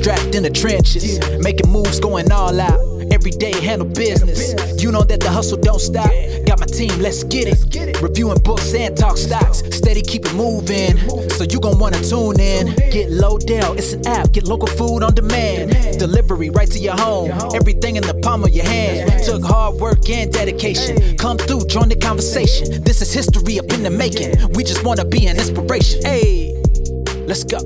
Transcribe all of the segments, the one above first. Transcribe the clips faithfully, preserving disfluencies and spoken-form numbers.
strapped in the trenches, yeah. Making moves, going all out. Every day handle business. You know that the hustle don't stop. Got my team, let's get it. Reviewing books and talk stocks. Steady, keep it moving. So you gon' wanna tune in. Get Low Down, it's an app. Get local food on demand. Delivery right to your home. Everything in the palm of your hand. Took hard work and dedication. Come through, join the conversation. This is history up in the making. We just wanna be an inspiration. Hey, let's go.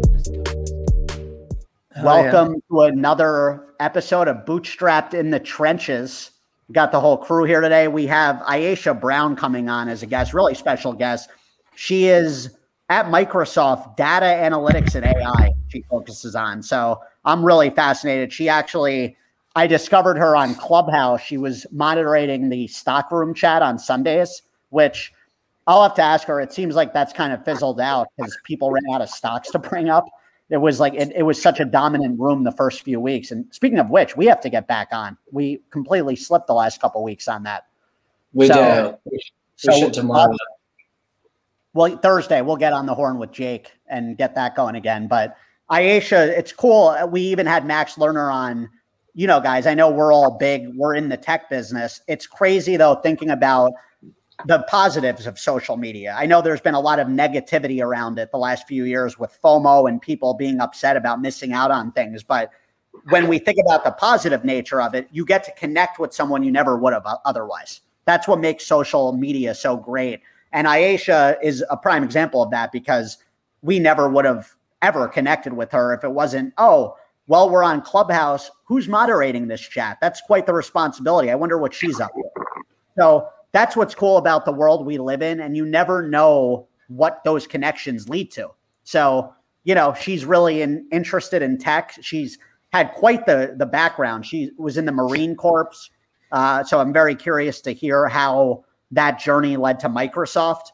Welcome oh, yeah. to another episode of Bootstrapped in the Trenches. We got the whole crew here today. We have Aisha Brown coming on as a guest, really special guest. She is at Microsoft, data analytics and A I she focuses on. So I'm really fascinated. She actually, I discovered her on Clubhouse. She was moderating the stock room chat on Sundays, which I'll have to ask her. It seems like that's kind of fizzled out because people ran out of stocks to bring up. It was like it, it was such a dominant room the first few weeks. And speaking of which, we have to get back on. We completely slipped the last couple of weeks on that. We so, do. So we should tomorrow. Uh, well, Thursday we'll get on the horn with Jake and get that going again. But Aisha, it's cool. We even had Max Lerner on. You know, guys, I know we're all big. We're in the tech business. It's crazy though thinking about the positives of social media. I know there's been a lot of negativity around it the last few years with FOMO and people being upset about missing out on things. But when we think about the positive nature of it, you get to connect with someone you never would have otherwise. That's what makes social media so great. And Aisha is a prime example of that because we never would have ever connected with her if it wasn't, oh, well, we're on Clubhouse. Who's moderating this chat? That's quite the responsibility. I wonder what she's up to. So that's what's cool about the world we live in. And you never know what those connections lead to. So, you know, she's really in, interested in tech. She's had quite the, the background. She was in the Marine Corps. Uh, so I'm very curious to hear how that journey led to Microsoft.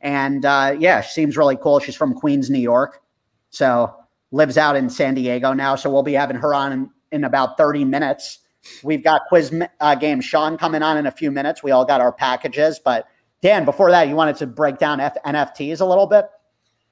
And uh, yeah, she seems really cool. She's from Queens, New York. So lives out in San Diego now. So we'll be having her on in, in about thirty minutes. We've got quiz uh, game Sean coming on in a few minutes. We all got our packages. But, Dan, before that, you wanted to break down F- N F Ts a little bit?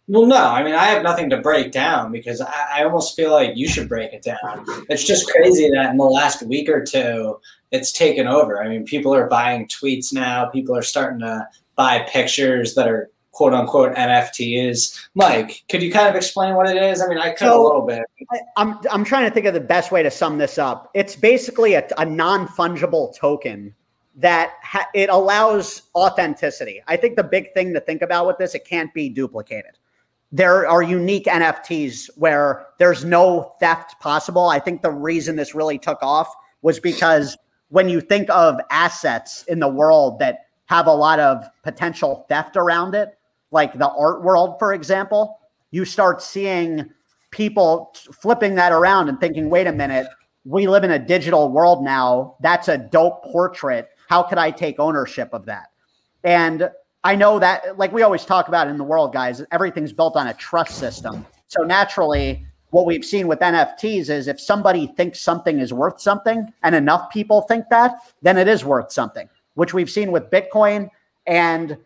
Well, no. I mean, I have nothing to break down because I, I almost feel like you should break it down. It's just crazy that in the last week or two, it's taken over. I mean, people are buying tweets now. People are starting to buy pictures that are, quote, unquote, N F Ts. Mike, could you kind of explain what it is? I mean, I could so, a little bit. I, I'm I'm trying to think of the best way to sum this up. It's basically a, a non-fungible token that ha- it allows authenticity. I think the big thing to think about with this, it can't be duplicated. There are unique N F Ts where there's no theft possible. I think the reason this really took off was because when you think of assets in the world that have a lot of potential theft around it, like the art world, for example, you start seeing people flipping that around and thinking, wait a minute, we live in a digital world now. That's a dope portrait. How could I take ownership of that? And I know that, like we always talk about in the world, guys, everything's built on a trust system. So naturally, what we've seen with N F Ts is if somebody thinks something is worth something and enough people think that, then it is worth something, which we've seen with Bitcoin. And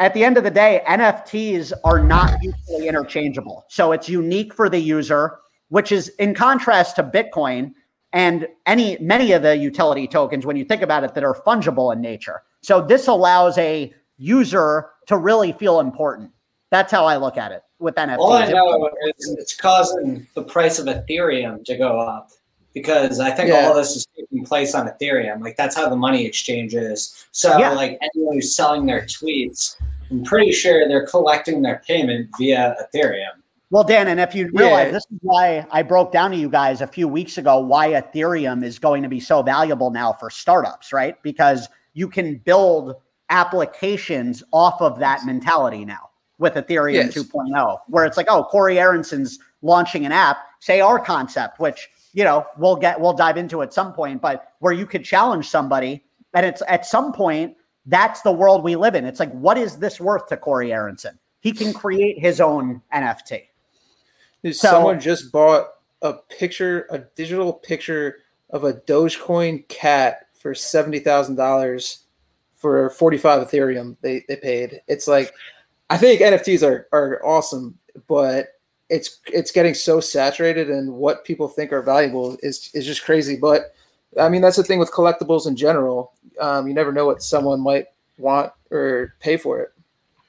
at the end of the day, N F Ts are not mutually interchangeable. So it's unique for the user, which is in contrast to Bitcoin and any many of the utility tokens, when you think about it, that are fungible in nature. So this allows a user to really feel important. That's how I look at it with N F Ts. All I know is it's causing the price of Ethereum to go up because I think yeah. all this is taking place on Ethereum. Like that's how the money exchange is. So yeah. like anyone who's selling their tweets, I'm pretty sure they're collecting their payment via Ethereum. Well, Dan, and if you realize yeah. this is why I broke down to you guys a few weeks ago why Ethereum is going to be so valuable now for startups, right? Because you can build applications off of that mentality now with Ethereum yes. two point oh, where it's like, oh, Corey Aronson's launching an app, say our concept, which, you know, we'll get, we'll dive into at some point, but where you could challenge somebody. And it's at some point, that's the world we live in. It's like, what is this worth to Corey Aronson? He can create his own N F T. Dude, so, someone just bought a picture, a digital picture of a Dogecoin cat for seventy thousand dollars for forty-five Ethereum they, they paid. It's like, I think N F Ts are, are awesome, but it's it's getting so saturated, and what people think are valuable is is just crazy. But I mean, that's the thing with collectibles in general. Um, you never know what someone might want or pay for it.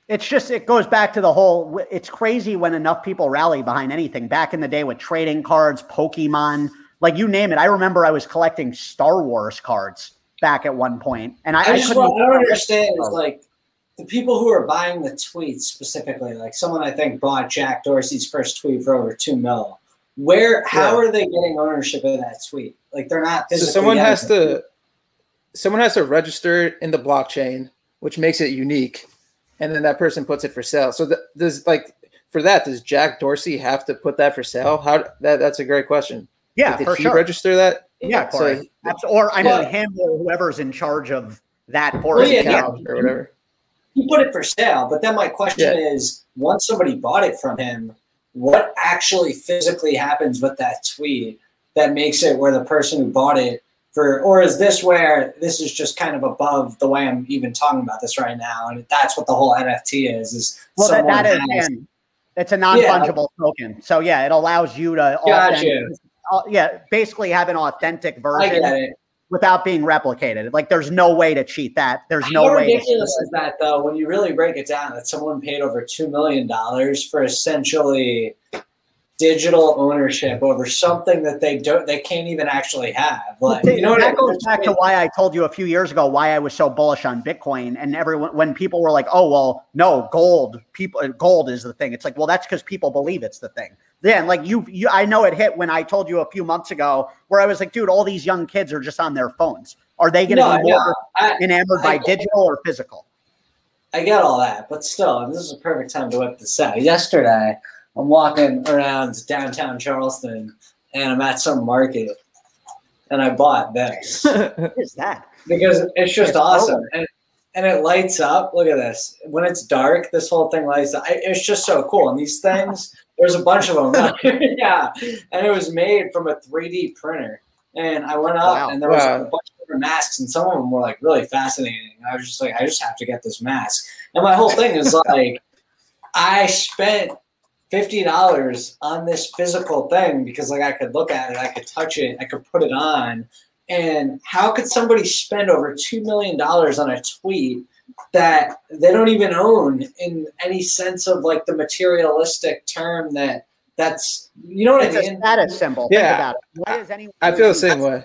It's just, it goes back to the whole, it's crazy when enough people rally behind anything. Back in the day with trading cards, Pokemon, like you name it. I remember I was collecting Star Wars cards back at one point. And I, I, I just couldn't want, I don't understand. It's like the people who are buying the tweets specifically, like someone I think bought Jack Dorsey's first tweet for over two mil. Where, how yeah. are they getting ownership of that tweet? Like they're not. So someone has to, someone has to register it in the blockchain, which makes it unique. And then that person puts it for sale. So th does like for that, does Jack Dorsey have to put that for sale? How that that's a great question. Yeah, like, did for he sure. register that? Yeah, so, that's, or I mean, him or whoever's in charge of that for well, yeah, account yeah. or whatever. He put it for sale, but then my question yeah. is: once somebody bought it from him, what actually physically happens with that tweet that makes it where the person who bought it for, or is this where this is just kind of above the way I'm even talking about this right now? And that's what the whole N F T is, is well, that, that is, has, and it's a non-fungible yeah. token. So yeah, it allows you to, gotcha. uh, yeah, basically have an authentic version without being replicated. Like there's no way to cheat that. There's no How way. How ridiculous is that though? When you really break it down, that someone paid over two million dollars for essentially digital ownership over something that they don't, they can't even actually have. Like, you know, that goes back to why I told you a few years ago why I was so bullish on Bitcoin, and everyone, when people were like, "Oh, well, no, gold, people, gold is the thing." It's like, well, that's because people believe it's the thing. Then, like you, you, I know it hit when I told you a few months ago where I was like, "Dude, all these young kids are just on their phones. Are they going to no, be more no, enamored I, by I, digital or physical?" I get all that, but still, and this is a perfect time to whip this out. Yesterday, I'm walking around downtown Charleston, and I'm at some market, and I bought this. What is that? Because it's just it's awesome, and, and it lights up. Look at this. When it's dark, this whole thing lights up. I, it's just so cool, and these things, there's a bunch of them. Yeah, and it was made from a three D printer, and I went up, wow. and there was wow. a bunch of different masks, and some of them were, like, really fascinating. I was just like, I just have to get this mask. And my whole thing is, like, I spent – fifty dollars on this physical thing because like I could look at it, I could touch it, I could put it on. And how could somebody spend over two million dollars on a tweet that they don't even own in any sense of like the materialistic term that that's, you know what it's I mean? It's a status symbol. Yeah. Think about it. Why is anyone I feel the same way.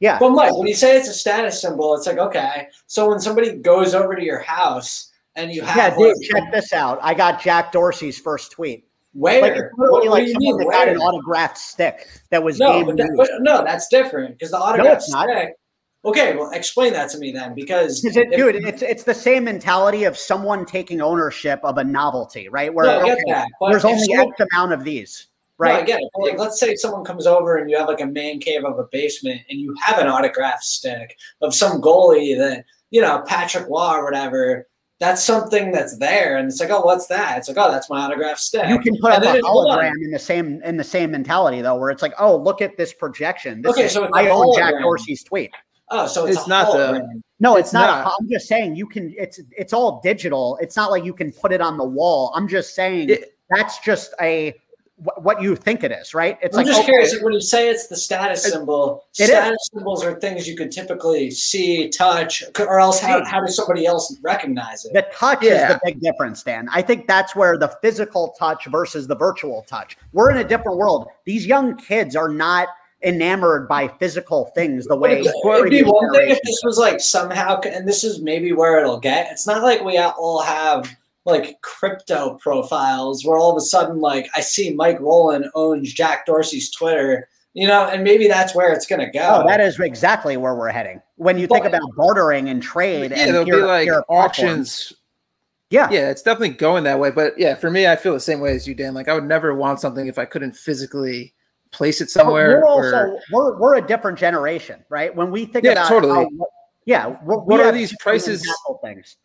Yeah. But Mike, when you say it's a status symbol, it's like, okay. So when somebody goes over to your house and you have- Yeah, dude, like, check this out. I got Jack Dorsey's first tweet. Where? Like, what, like what do you mean? That Where? Got an autographed stick that was no, game that, but, no, that's different because the autographed no, stick. Okay, well, explain that to me then, because it, if, dude, it's it's the same mentality of someone taking ownership of a novelty, right? Where no, okay, I get that, there's only someone, X amount of these, right? No, I get it. Like, let's say someone comes over and you have like a man cave of a basement, and you have an autographed stick of some goalie that you know Patrick Waugh or whatever. That's something that's there, and it's like, oh, what's that? It's like, oh, that's my autographed stick. You can put up a hologram in the same in the same mentality though, where it's like, oh, look at this projection. This okay, is, so it's I own Jack Dorsey's tweet. Oh, so it's, it's not the. No, it's, it's not. not. A, I'm just saying you can. It's it's all digital. It's not like you can put it on the wall. I'm just saying it, that's just a what you think it is, right? It's I'm like, just okay. curious like when you say it's the status symbol. It status is. symbols are things you could typically see, touch, or else how, how does somebody else recognize it? The touch yeah. is the big difference, Dan. I think that's where the physical touch versus the virtual touch. We're in a different world. These young kids are not enamored by physical things the way. It would be one thing if this was like somehow, and this is maybe where it'll get. It's not like we all have like crypto profiles where all of a sudden, like I see Mike Rowland owns Jack Dorsey's Twitter, you know, and maybe that's where it's going to go. Oh, that is exactly where we're heading. When you but, think about bartering and trade. Yeah, and there'll peer, be like auctions. Yeah. Yeah. It's definitely going that way. But yeah, for me, I feel the same way as you, Dan. Like I would never want something if I couldn't physically place it somewhere. We're, also, or, we're, we're a different generation, right? When we think yeah, about totally. How, yeah. What we are these prices? Things.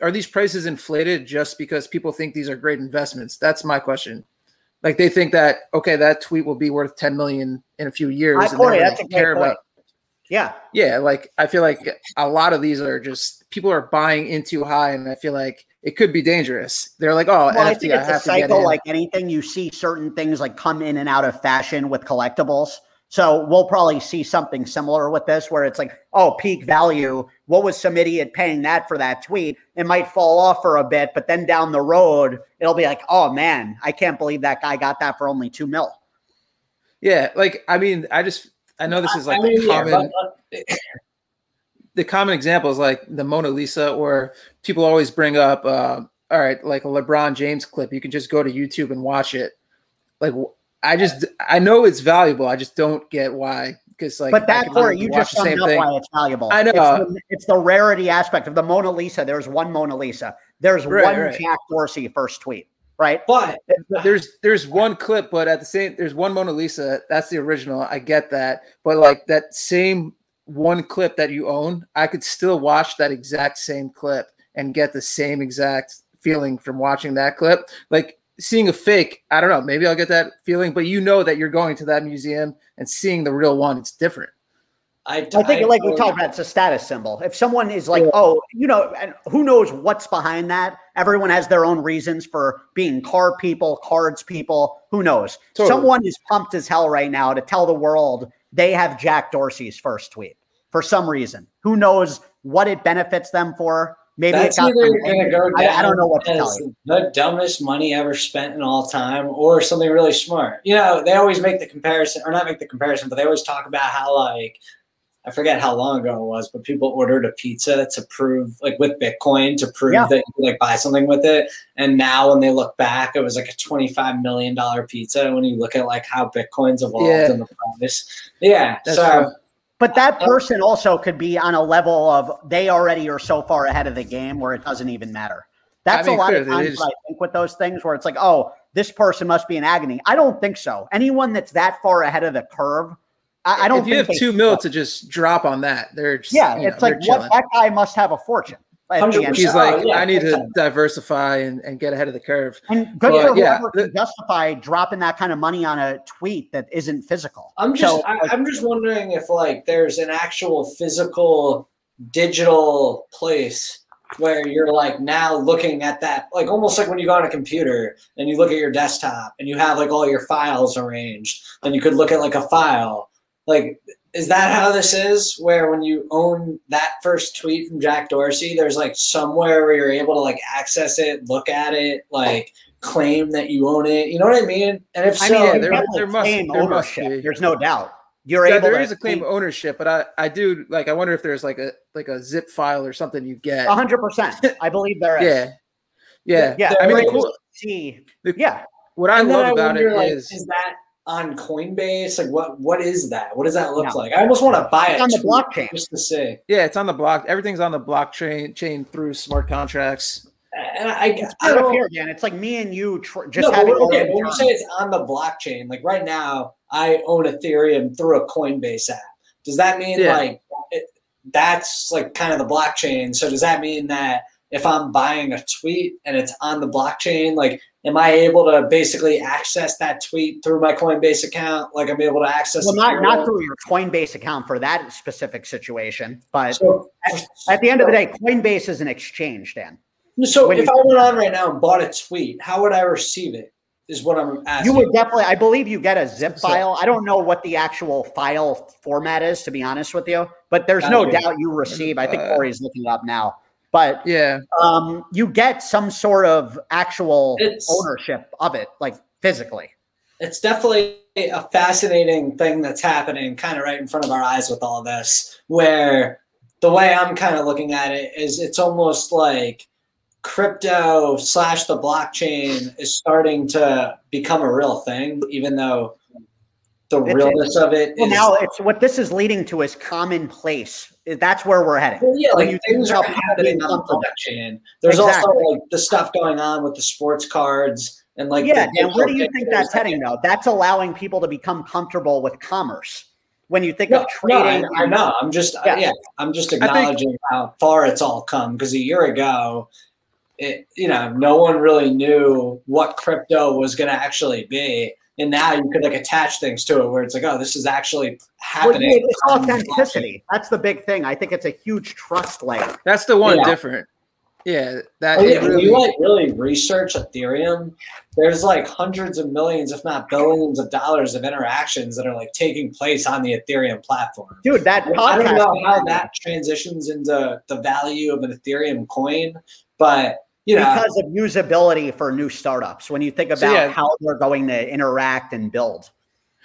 Are these prices inflated just because people think these are great investments? That's my question. Like they think that, okay, that tweet will be worth ten million in a few years. I and point, that's a care about. Yeah. Yeah. Like I feel like a lot of these are just people are buying in too high. And I feel like it could be dangerous. They're like, oh, well, N F T, I think it's I have a cycle like anything. You see certain things like come in and out of fashion with collectibles. So we'll probably see something similar with this where it's like, oh, peak value. What was some idiot paying that for that tweet? It might fall off for a bit, but then down the road, it'll be like, oh man, I can't believe that guy got that for only two mil. Yeah. Like, I mean, I just, I know this is like I mean, the common, yeah, but, uh, the common example is like the Mona Lisa, or people always bring up, uh, all right, like a LeBron James clip. You can just go to YouTube and watch it. Like, I just, I know it's valuable. I just don't get why. Cause like, but that's where you just summed up why it's valuable. I know. It's the, it's the rarity aspect of the Mona Lisa. There's one Mona Lisa. There's right, one right. Jack Dorsey first tweet. Right. But there's, there's one clip, but at the same, there's one Mona Lisa. That's the original. I get that. But like that same one clip that you own, I could still watch that exact same clip and get the same exact feeling from watching that clip. Like seeing a fake, I don't know, maybe I'll get that feeling, but you know that you're going to that museum and seeing the real one, it's different. I, I think I, like we talked about, it's a status symbol. If someone is like, yeah. oh, you know, and who knows what's behind that? Everyone has their own reasons for being car people, cards people, who knows? Totally. Someone is pumped as hell right now to tell the world they have Jack Dorsey's first tweet for some reason. Who knows what it benefits them for? Maybe that's either going to go down I, I don't know what to tell you. The dumbest money ever spent in all time, or something really smart. You know, they always make the comparison, or not make the comparison, but they always talk about how like, I forget how long ago it was, but people ordered a pizza to prove, like with Bitcoin, to prove yeah. that you could like buy something with it. And now when they look back, it was like a twenty-five million dollars pizza. When you look at like how Bitcoin's evolved yeah. in the price. Yeah. That's so, true. But that person also could be on a level of they already are so far ahead of the game where it doesn't even matter. That's I mean, a lot clear, of times just... I think with those things where it's like, oh, this person must be in agony. I don't think so. Anyone that's that far ahead of the curve, I, I don't if you think have two mil to just drop on that. They're just, yeah, you know, it's like what, that guy must have a fortune. He's like, yeah, I need to so. diversify and, and get ahead of the curve. And good but, for yeah. whoever can justify dropping that kind of money on a tweet that isn't physical. I'm just, so, I, I'm just wondering if like there's an actual physical, digital place where you're like now looking at that, like almost like when you go on a computer and you look at your desktop and you have like all your files arranged, and you could look at like a file. Like, is that how this is? Where when you own that first tweet from Jack Dorsey, there's like somewhere where you're able to like access it, look at it, like claim that you own it. You know what I mean? And if I so, mean, yeah, there, there must, claim there ownership. Must be. There's no doubt. You're yeah, able. There to is a claim of ownership, but I, I do like. I wonder if there's like a like a zip file or something you get. A hundred percent. I believe there is. Yeah. Yeah. Yeah. I mean, the cool. See. The, yeah. What I and love I about wonder, it like, is, is that. On Coinbase, like what? What is that? What does that look no. like? I almost want to buy it's it on the blockchain just to say. Yeah, it's on the block. Everything's on the blockchain chain through smart contracts. And I, it's I don't care, Dan. It's like me and you tr just no, having. Okay, when you say it's on the blockchain, like right now, I own Ethereum through a Coinbase app. Does that mean yeah. like it, that's like kind of the blockchain? So does that mean that if I'm buying a tweet and it's on the blockchain, like? Am I able to basically access that tweet through my Coinbase account? Like I'm able to access well, not, not through your Coinbase account for that specific situation, but so, at, at the end of the day, Coinbase is an exchange, Dan. So when if I went on right now and bought a tweet, how would I receive it is what I'm asking. You would definitely, I believe you get a zip so, file. I don't know what the actual file format is, to be honest with you, but there's no you. doubt you receive. I think uh, Corey's looking it up now. But yeah, um, you get some sort of actual it's, ownership of it, like physically. It's definitely a fascinating thing that's happening kind of right in front of our eyes with all this, where the way I'm kind of looking at it is it's almost like crypto slash the blockchain is starting to become a real thing, even though the it's, realness it's, of it well, is. Now it's what this is leading to is commonplace. That's where we're heading. Well, yeah, like things are happening on production. There's exactly. also like the stuff going on with the sports cards and like yeah. And where do you think that's heading though? That's allowing people to become comfortable with commerce. When you think no, of trading, no, I, I know. I'm just yeah. yeah I'm just acknowledging think, how far it's all come because a year ago, it you know no one really knew what crypto was going to actually be. And now you could like attach things to it where it's like, oh, this is actually happening. Well, it's authenticity. That's the big thing. I think it's a huge trust layer. That's the one yeah. different. Yeah, that. Oh, yeah, really, when you like really research Ethereum, there's like hundreds of millions, if not billions, of dollars of interactions that are like taking place on the Ethereum platform. Dude, that podcast. I don't know how that transitions into the value of an Ethereum coin, but you know, because of usability for new startups. When you think about so yeah, how they're going to interact and build,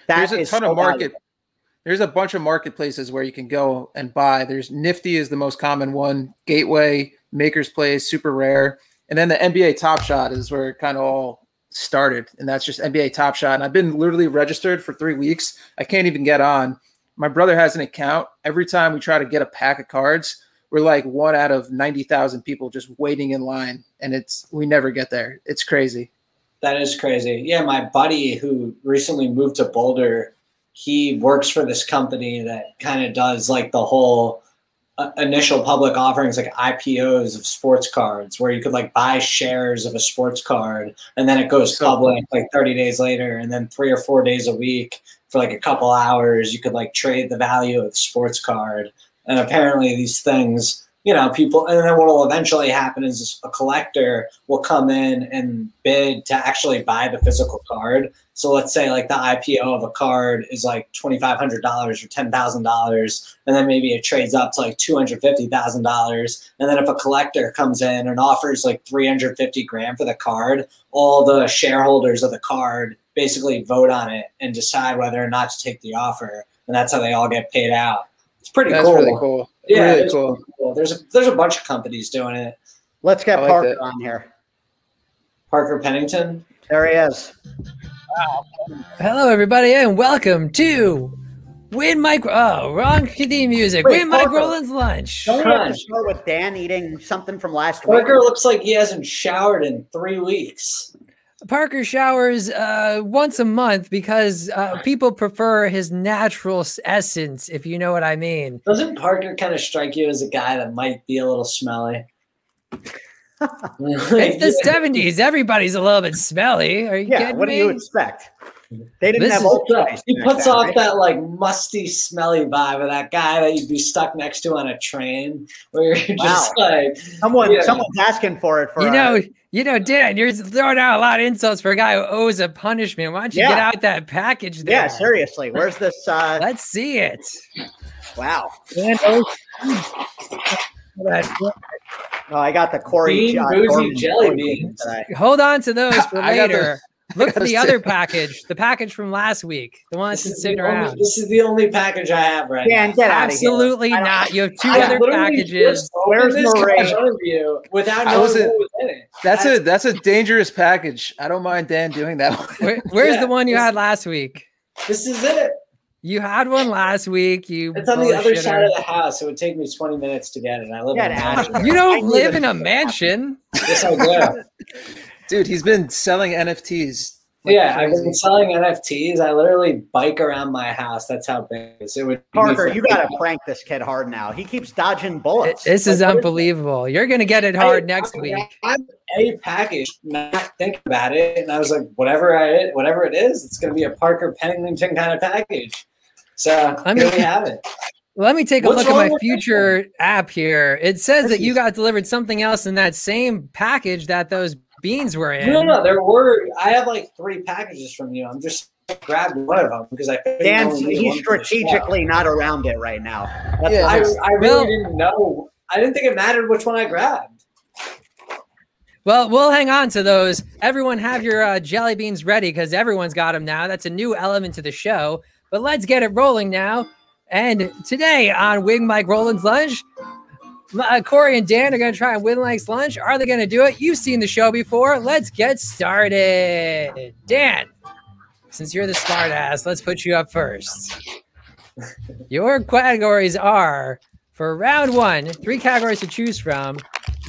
that there's a ton so of market. Valuable. There's a bunch of marketplaces where you can go and buy. There's Nifty is the most common one. Gateway. Maker's Plays, Super Rare. And then the N B A Top Shot is where it kind of all started. And that's just N B A Top Shot. And I've been literally registered for three weeks. I can't even get on. My brother has an account. Every time we try to get a pack of cards, we're like one out of ninety thousand people just waiting in line. And it's we never get there. It's crazy. That is crazy. Yeah, my buddy who recently moved to Boulder, he works for this company that kind of does like the whole – Uh, initial public offerings, like I P Os of sports cards, where you could like buy shares of a sports card and then it goes public like thirty days later, and then three or four days a week for like a couple hours you could like trade the value of the sports card. And apparently these things, you know, people, and then what will eventually happen is a collector will come in and bid to actually buy the physical card. So let's say like the I P O of a card is like twenty-five hundred dollars or ten thousand dollars. And then maybe it trades up to like two hundred fifty thousand dollars. And then if a collector comes in and offers like three hundred fifty grand for the card, all the shareholders of the card basically vote on it and decide whether or not to take the offer. And that's how they all get paid out. It's pretty that's cool. That's really cool. Yeah, really cool. cool. There's a there's a bunch of companies doing it. Let's get like Parker it. on here. Parker Pennington. There he is. Wow. Hello, everybody, and welcome to Win Mike. Oh, wrong theme music. Wait, Win Parker. Mike Rowland's lunch. Don't we have to start with Dan eating something from last Parker week? Parker looks like he hasn't showered in three weeks. Parker showers uh, once a month because uh, people prefer his natural essence, if you know what I mean. Doesn't Parker kind of strike you as a guy that might be a little smelly? It's the seventies. Everybody's a little bit smelly. Are you yeah, kidding what me? What do you expect? They didn't this have old guys. He puts off right? that like musty, smelly vibe of that guy that you'd be stuck next to on a train, where you're just wow. like someone, yeah. someone's asking for it. For you know, a, you know, Dan, you're throwing out a lot of insults for a guy who owes a punishment. Why don't you yeah. get out that package there? Yeah, seriously. Where's this? Uh, Let's see it. Wow. Oh, I got the Corey Boozy jelly beans. Hold on to those for later. Look for the other package, the package from last week, the one that's been sitting around. Only, this is the only package I have right Dan, now. Get Absolutely out of here. not. You have two I other packages. Where's Marie? Without knowing what was in it. That's I, a that's a dangerous package. I don't mind Dan doing that one. Where, where's yeah, the one you had last week? This is it. You had one last week. You it's on the other shitter. side of the house. It would take me twenty minutes to get it. I live get in a mansion. You don't live in a mansion. Yes, I do. Dude, he's been selling N F Ts. Like yeah, crazy. I've been selling N F Ts. I literally bike around my house. That's how big it is. It would Parker, you got to prank this kid hard now. He keeps dodging bullets. It, this like, is unbelievable. You're going to get it hard I, next I, week. I have a package, not think about it. And I was like, whatever I, whatever it is, it's going to be a Parker Pennington kind of package. So I mean, here we have it. Let me take a What's look at my future app here. It says that you got delivered something else in that same package that those beans were in. No, no, there were. I have like three packages from you. I'm just grabbed one of them because I. Dan's he's strategically not around it right now. That's yeah, I, I really well, didn't know. I didn't think it mattered which one I grabbed. Well, we'll hang on to those. Everyone, have your uh, jelly beans ready because everyone's got them now. That's a new element to the show. But let's get it rolling now. And today on Wing Mike Rowland's Lunch. Uh, Corey and Dan are going to try and win Mike's lunch. Are they going to do it? You've seen the show before. Let's get started. Dan, since you're the smart ass, let's put you up first. Your categories are, for round one, three categories to choose from.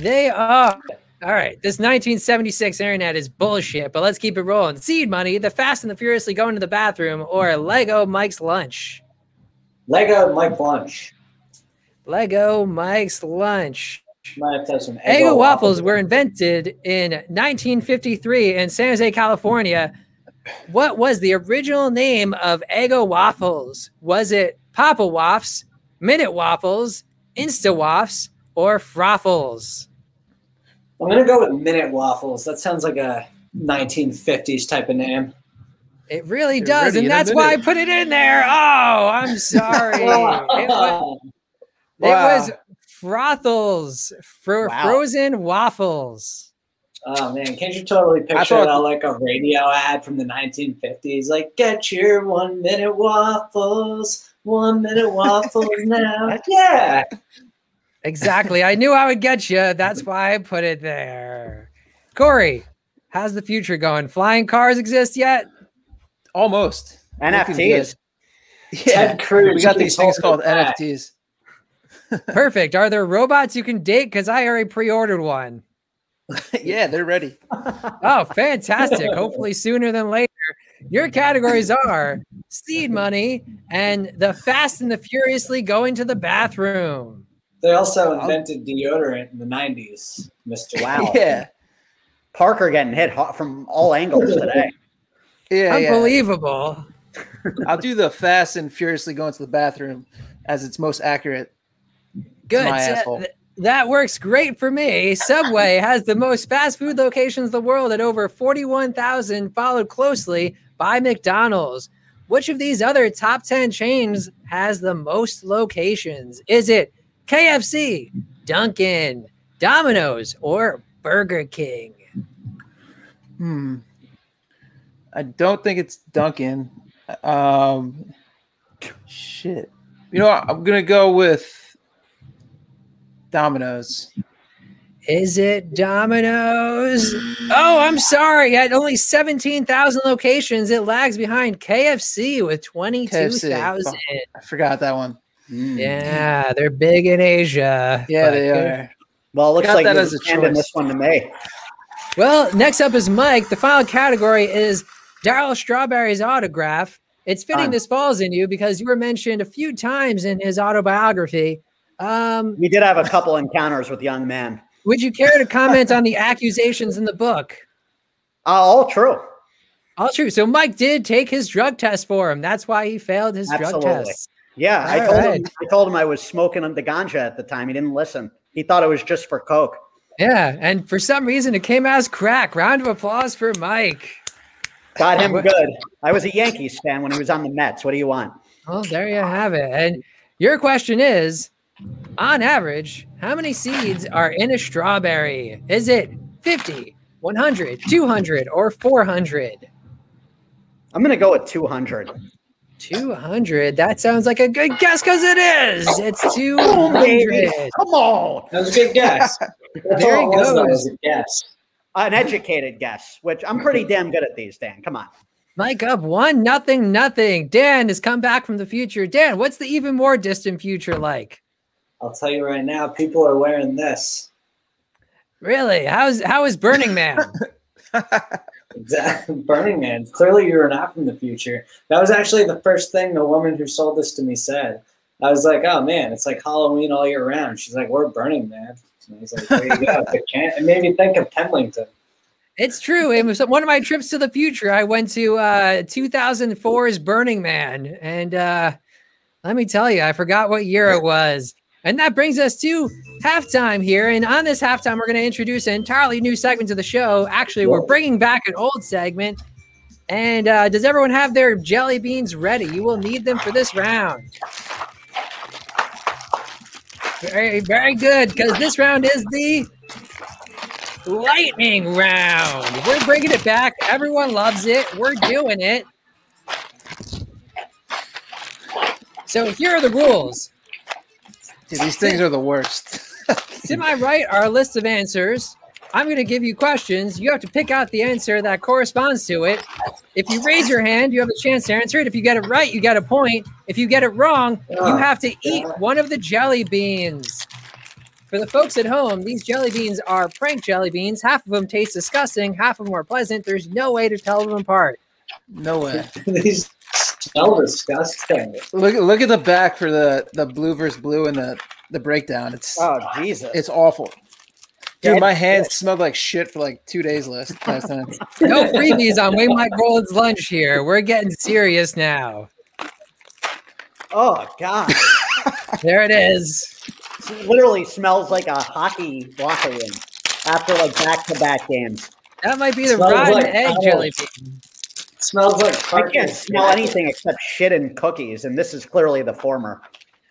They are, all right, this nineteen seventy-six internet is bullshit, but let's keep it rolling. Seed money, the fast and the furiously going to the bathroom, or Lego Mike's lunch. Lego Mike's lunch. Lego Mike's lunch. Might have some Eggo waffles, waffles were invented in nineteen fifty-three in San Jose, California. What was the original name of Eggo waffles? Was it Papa Waffs, Minute Waffles, Insta Waffs, or Froffles? I'm going to go with Minute Waffles. That sounds like a nineteen fifties type of name. It really You're does, and that's why I put it in there. Oh, I'm sorry. it, was, wow. it was Froffles, fro- wow. frozen waffles. Oh, man, can't you totally picture that like a radio ad from the nineteen fifties? Like, get your one-minute waffles, one-minute waffles now. Yeah. Exactly. I knew I would get you. That's why I put it there. Corey, how's the future going? Flying cars exist yet? Almost. N F Ts. Yeah, we got these things called N F Ts. Perfect. Are there robots you can date? Because I already pre-ordered one. Yeah, they're ready. Oh, fantastic. Hopefully sooner than later. Your categories are seed money and the fast and the furiously going to the bathroom. They also invented deodorant in the nineties, Mister Wow. Yeah. Parker getting hit hot from all angles today. Yeah, unbelievable. Yeah. I'll do the fast and furiously going to the bathroom as it's most accurate. Good. So th- that works great for me. Subway has the most fast food locations in the world at over forty-one thousand, followed closely by McDonald's. Which of these other top ten chains has the most locations? Is it K F C, Dunkin', Domino's, or Burger King? Hmm. I don't think it's Dunkin'. Um, shit. You know what? I'm going to go with Domino's. Is it Domino's? Oh, I'm sorry. At only seventeen thousand locations, it lags behind K F C with twenty-two thousand. Oh, I forgot that one. Mm. Yeah, they're big in Asia. Yeah, they are. Well, it looks like that is a choice in this one to me. Well, next up is Mike. The final category is Darryl Strawberry's autograph. It's fitting um, this falls in you because you were mentioned a few times in his autobiography. Um, we did have a couple encounters with young men. Would you care to comment on the accusations in the book? Uh, all true. All true. So Mike did take his drug test for him. That's why he failed his Absolutely. drug test. Yeah, all I told right. him. I told him I was smoking the ganja at the time. He didn't listen. He thought it was just for coke. Yeah, and for some reason, it came out as crack. Round of applause for Mike. Got him good. I was a Yankees fan when he was on the Mets. What do you want? Oh, well, there you have it. And your question is, on average, how many seeds are in a strawberry? Is it fifty, one hundred, two hundred, or four hundred? I'm going to go with two hundred. two hundred. That sounds like a good guess because it is. It's two hundred. Oh, come on. That was a good guess. That's there he goes. Yes. An educated guess, which I'm pretty damn good at these, Dan. Come on. Mike up one, nothing, nothing. Dan has come back from the future. Dan, what's the even more distant future like? I'll tell you right now, people are wearing this. Really? How's how is Burning Man? Burning Man. Clearly you are not from the future. That was actually the first thing the woman who sold this to me said. I was like, oh man, it's like Halloween all year round. She's like, we're Burning Man. And I was like, there you go. It made me think of Pendleton. It's true. It was one of my trips to the future. I went to uh, two thousand four's Burning Man. And uh, let me tell you, I forgot what year it was. And that brings us to halftime here. And on this halftime, we're going to introduce an entirely new segment to the show. Actually, we're bringing back an old segment. And uh, does everyone have their jelly beans ready? You will need them for this round. Very, very good, because this round is the lightning round. We're bringing it back. Everyone loves it. We're doing it. So here are the rules. Dude, these things are the worst. To my right are a list of answers. I'm going to give you questions. You have to pick out the answer that corresponds to it. If you raise your hand, you have a chance to answer it. If you get it right, you get a point. If you get it wrong, you have to eat one of the jelly beans. For the folks at home, these jelly beans are prank jelly beans. Half of them taste disgusting. Half of them are pleasant. There's no way to tell them apart. No way. These smell disgusting. Look, look at the back for the, the blue versus blue and the, the breakdown. It's, oh, Jesus. It's awful. Dude, my hands smelled like shit for like two days last time. No freebies on Wayne Mike Rollins lunch here. We're getting serious now. Oh, God. There it is. It literally smells like a hockey locker room. after like back-to-back games. That might be the rotten like egg jelly bean. Smells like Parker's. I can't smell anything except shit and cookies, and this is clearly the former.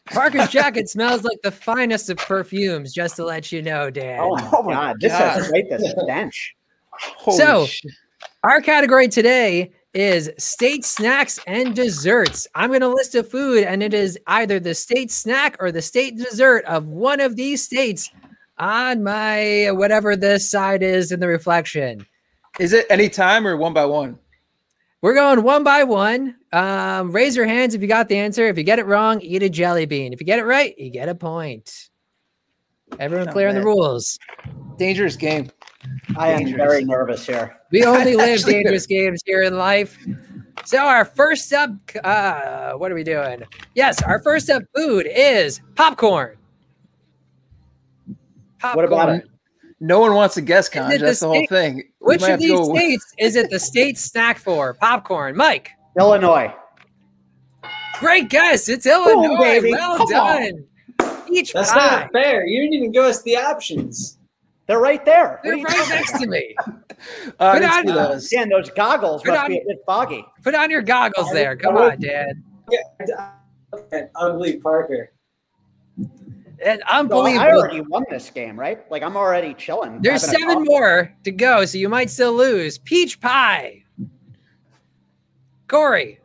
Parker's jacket smells like the finest of perfumes, just to let you know, Dan. Oh, oh my God. God. This has right this bench. Holy so shit. Our category today is state snacks and desserts. I'm going to list a food, and it is either the state snack or the state dessert of one of these states on my whatever this side is in the reflection. Is it any time or one by one? We're going one by one. Um, raise your hands if you got the answer. If you get it wrong, eat a jelly bean. If you get it right, you get a point. Everyone clear on the rules. Dangerous game. I am very nervous here. We only live dangerous games here in life. So our first up, uh, what are we doing? Yes, our first up food is popcorn. Popcorn. What about it? No one wants to guess, Conj. That's the whole thing. Which of these states is it the state snack for? Popcorn. Mike. Illinois. Great guess. It's Illinois. Well done. Each pie. That's not fair. You didn't even give us the options. They're right there. They're right next to me. Uh, put on those. Dan, those goggles put must on, be a bit foggy. Put on your goggles I, there. Come I, on, Dad. An ugly Parker. And unbelievable. So I already won this game, right? Like, I'm already chilling. There's seven more to go, so you might still lose. Peach pie. Corey.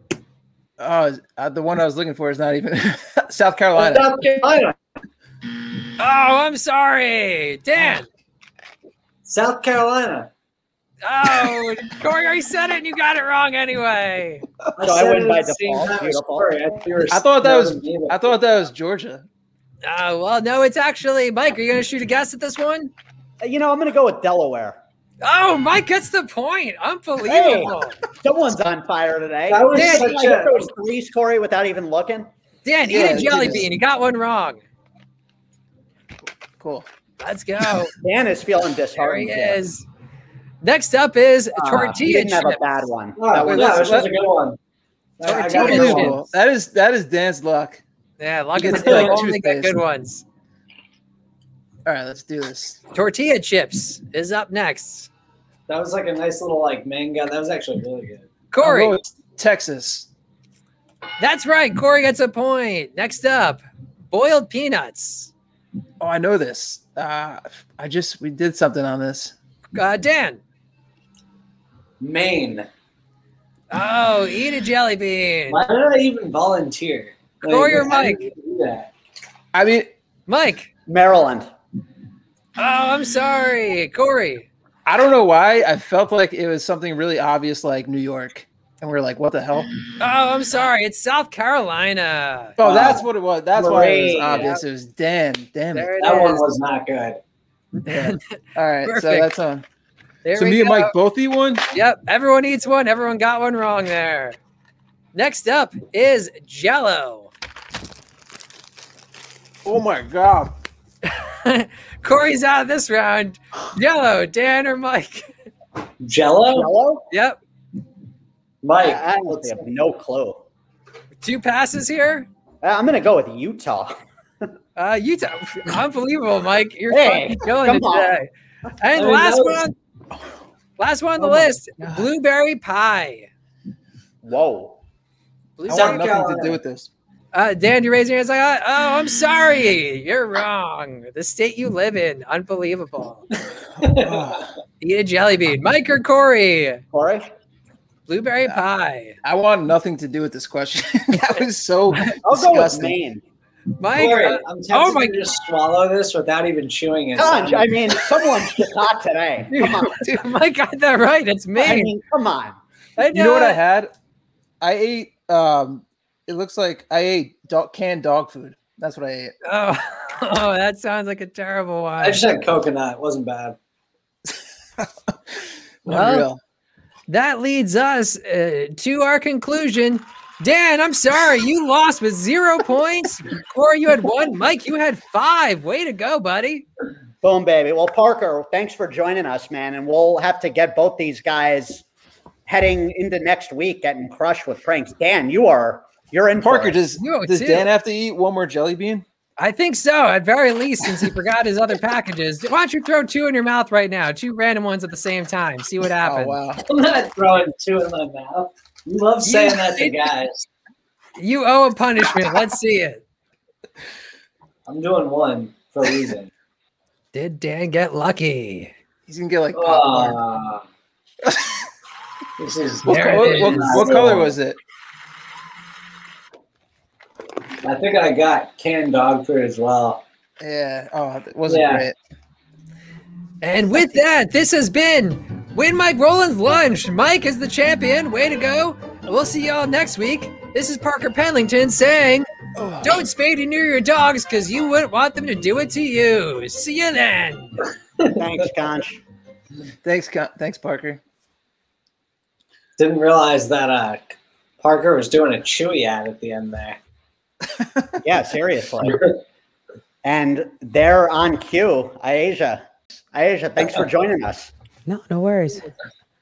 Oh, uh, the one I was looking for is not even South Carolina. South Carolina. Oh, I'm sorry. Dan. South Carolina. Oh, Corey, I said it and you got it wrong anyway. I, so I went by default. Beautiful. I thought that was I thought that was Georgia. Oh, well, no, it's actually Mike. Are you gonna shoot a guess at this one? You know, I'm gonna go with Delaware. Oh, Mike gets the point. Unbelievable. Hey, someone's on fire today. I was Dan, like, a... was three, Corey, without even looking. Dan, yeah, eat a jelly bean. You got one wrong. Cool. Let's go. Dan is feeling disheartened. There he is. Next up is uh, tortilla chips. Didn't have a bad one. Oh, that was, that was, that was a good one. Tortilla chips. That is that is Dan's luck. Yeah, luck is good. I only got good ones. All right, let's do this. Tortilla chips is up next. That was like a nice little like mango. That was actually really good. Corey, Texas. That's right. Corey gets a point. Next up, boiled peanuts. Oh, I know this. Uh, I just, we did something on this. Uh, Dan. Maine. Oh, eat a jelly bean. Why did I even volunteer? Like, Corey or Mike? I mean, Mike. Maryland. Oh, I'm sorry. Corey. I don't know why. I felt like it was something really obvious like New York. And we're like, what the hell? Oh, I'm sorry. It's South Carolina. Oh, wow. That's what it was. That's Marine. Why it was obvious. It was Dan. Damn, damn it. That is. One was not good. Yeah. All right. Perfect. So that's on. There so me go. And Mike both eat one? Yep. Everyone eats one. Everyone got one wrong there. Next up is Jell-O. Oh, my God. Corey's out of this round. Jell-O, Dan or Mike? Jell-O? Jell-O? Yep. Mike, I, I have no clue. Two passes here. Uh, I'm gonna go with Utah. uh, Utah, unbelievable, Mike. You're hey, killing it today. On. And I last one, last one on the oh list: blueberry pie. Whoa! Blueberry I want nothing pie. To do with this. Uh, Dan, you raise your hands like, oh, I'm sorry, you're wrong. The state you live in, unbelievable. Eat a jelly bean, Mike or Corey? Corey. Blueberry pie. I want nothing to do with this question. That was so I'll disgusting. Go with Mike, Corey, uh, I'm oh my! Just swallow this without even chewing it. Conj, I mean, someone's just hot today. Come on, dude, Mike got that right. It's Maine. I mean, come on. I know. You know what I had? I ate. Um, it looks like I ate dog, canned dog food. That's what I ate. Oh, oh, that sounds like a terrible one. I just had coconut. It wasn't bad. Well. Unreal. That leads us uh, to our conclusion. Dan, I'm sorry. You lost with zero points. Corey, you had one. Mike, you had five. Way to go, buddy. Boom, baby. Well, Parker, thanks for joining us, man. And we'll have to get both these guys heading into next week getting crushed with pranks. Dan, you are – you're in Parker, does, does Dan have to eat one more jelly bean? I think so, at very least, since he forgot his other packages. Why don't you throw two in your mouth right now? Two random ones at the same time. See what happens. Oh, wow. I'm not throwing two in my mouth. You love saying that to guys. You owe a punishment. Let's see it. I'm doing one for a reason. Did Dan get lucky? He's going to get like pop uh, This is What, what, what, what color was it? I think I got canned dog food as well. Yeah. Oh, it wasn't yeah. great. And with that, this has been Win Mike Rowland's Lunch. Mike is the champion. Way to go. And we'll see y'all next week. This is Parker Pennington saying, oh. don't spay and neuter your dogs because you wouldn't want them to do it to you. See you then. Thanks, Conch. Thanks, Con Thanks, Parker. Didn't realize that uh, Parker was doing a Chewy ad at the end there. Yeah, seriously. And they're on cue. Aisha. Aisha, thanks for joining us. No, no worries.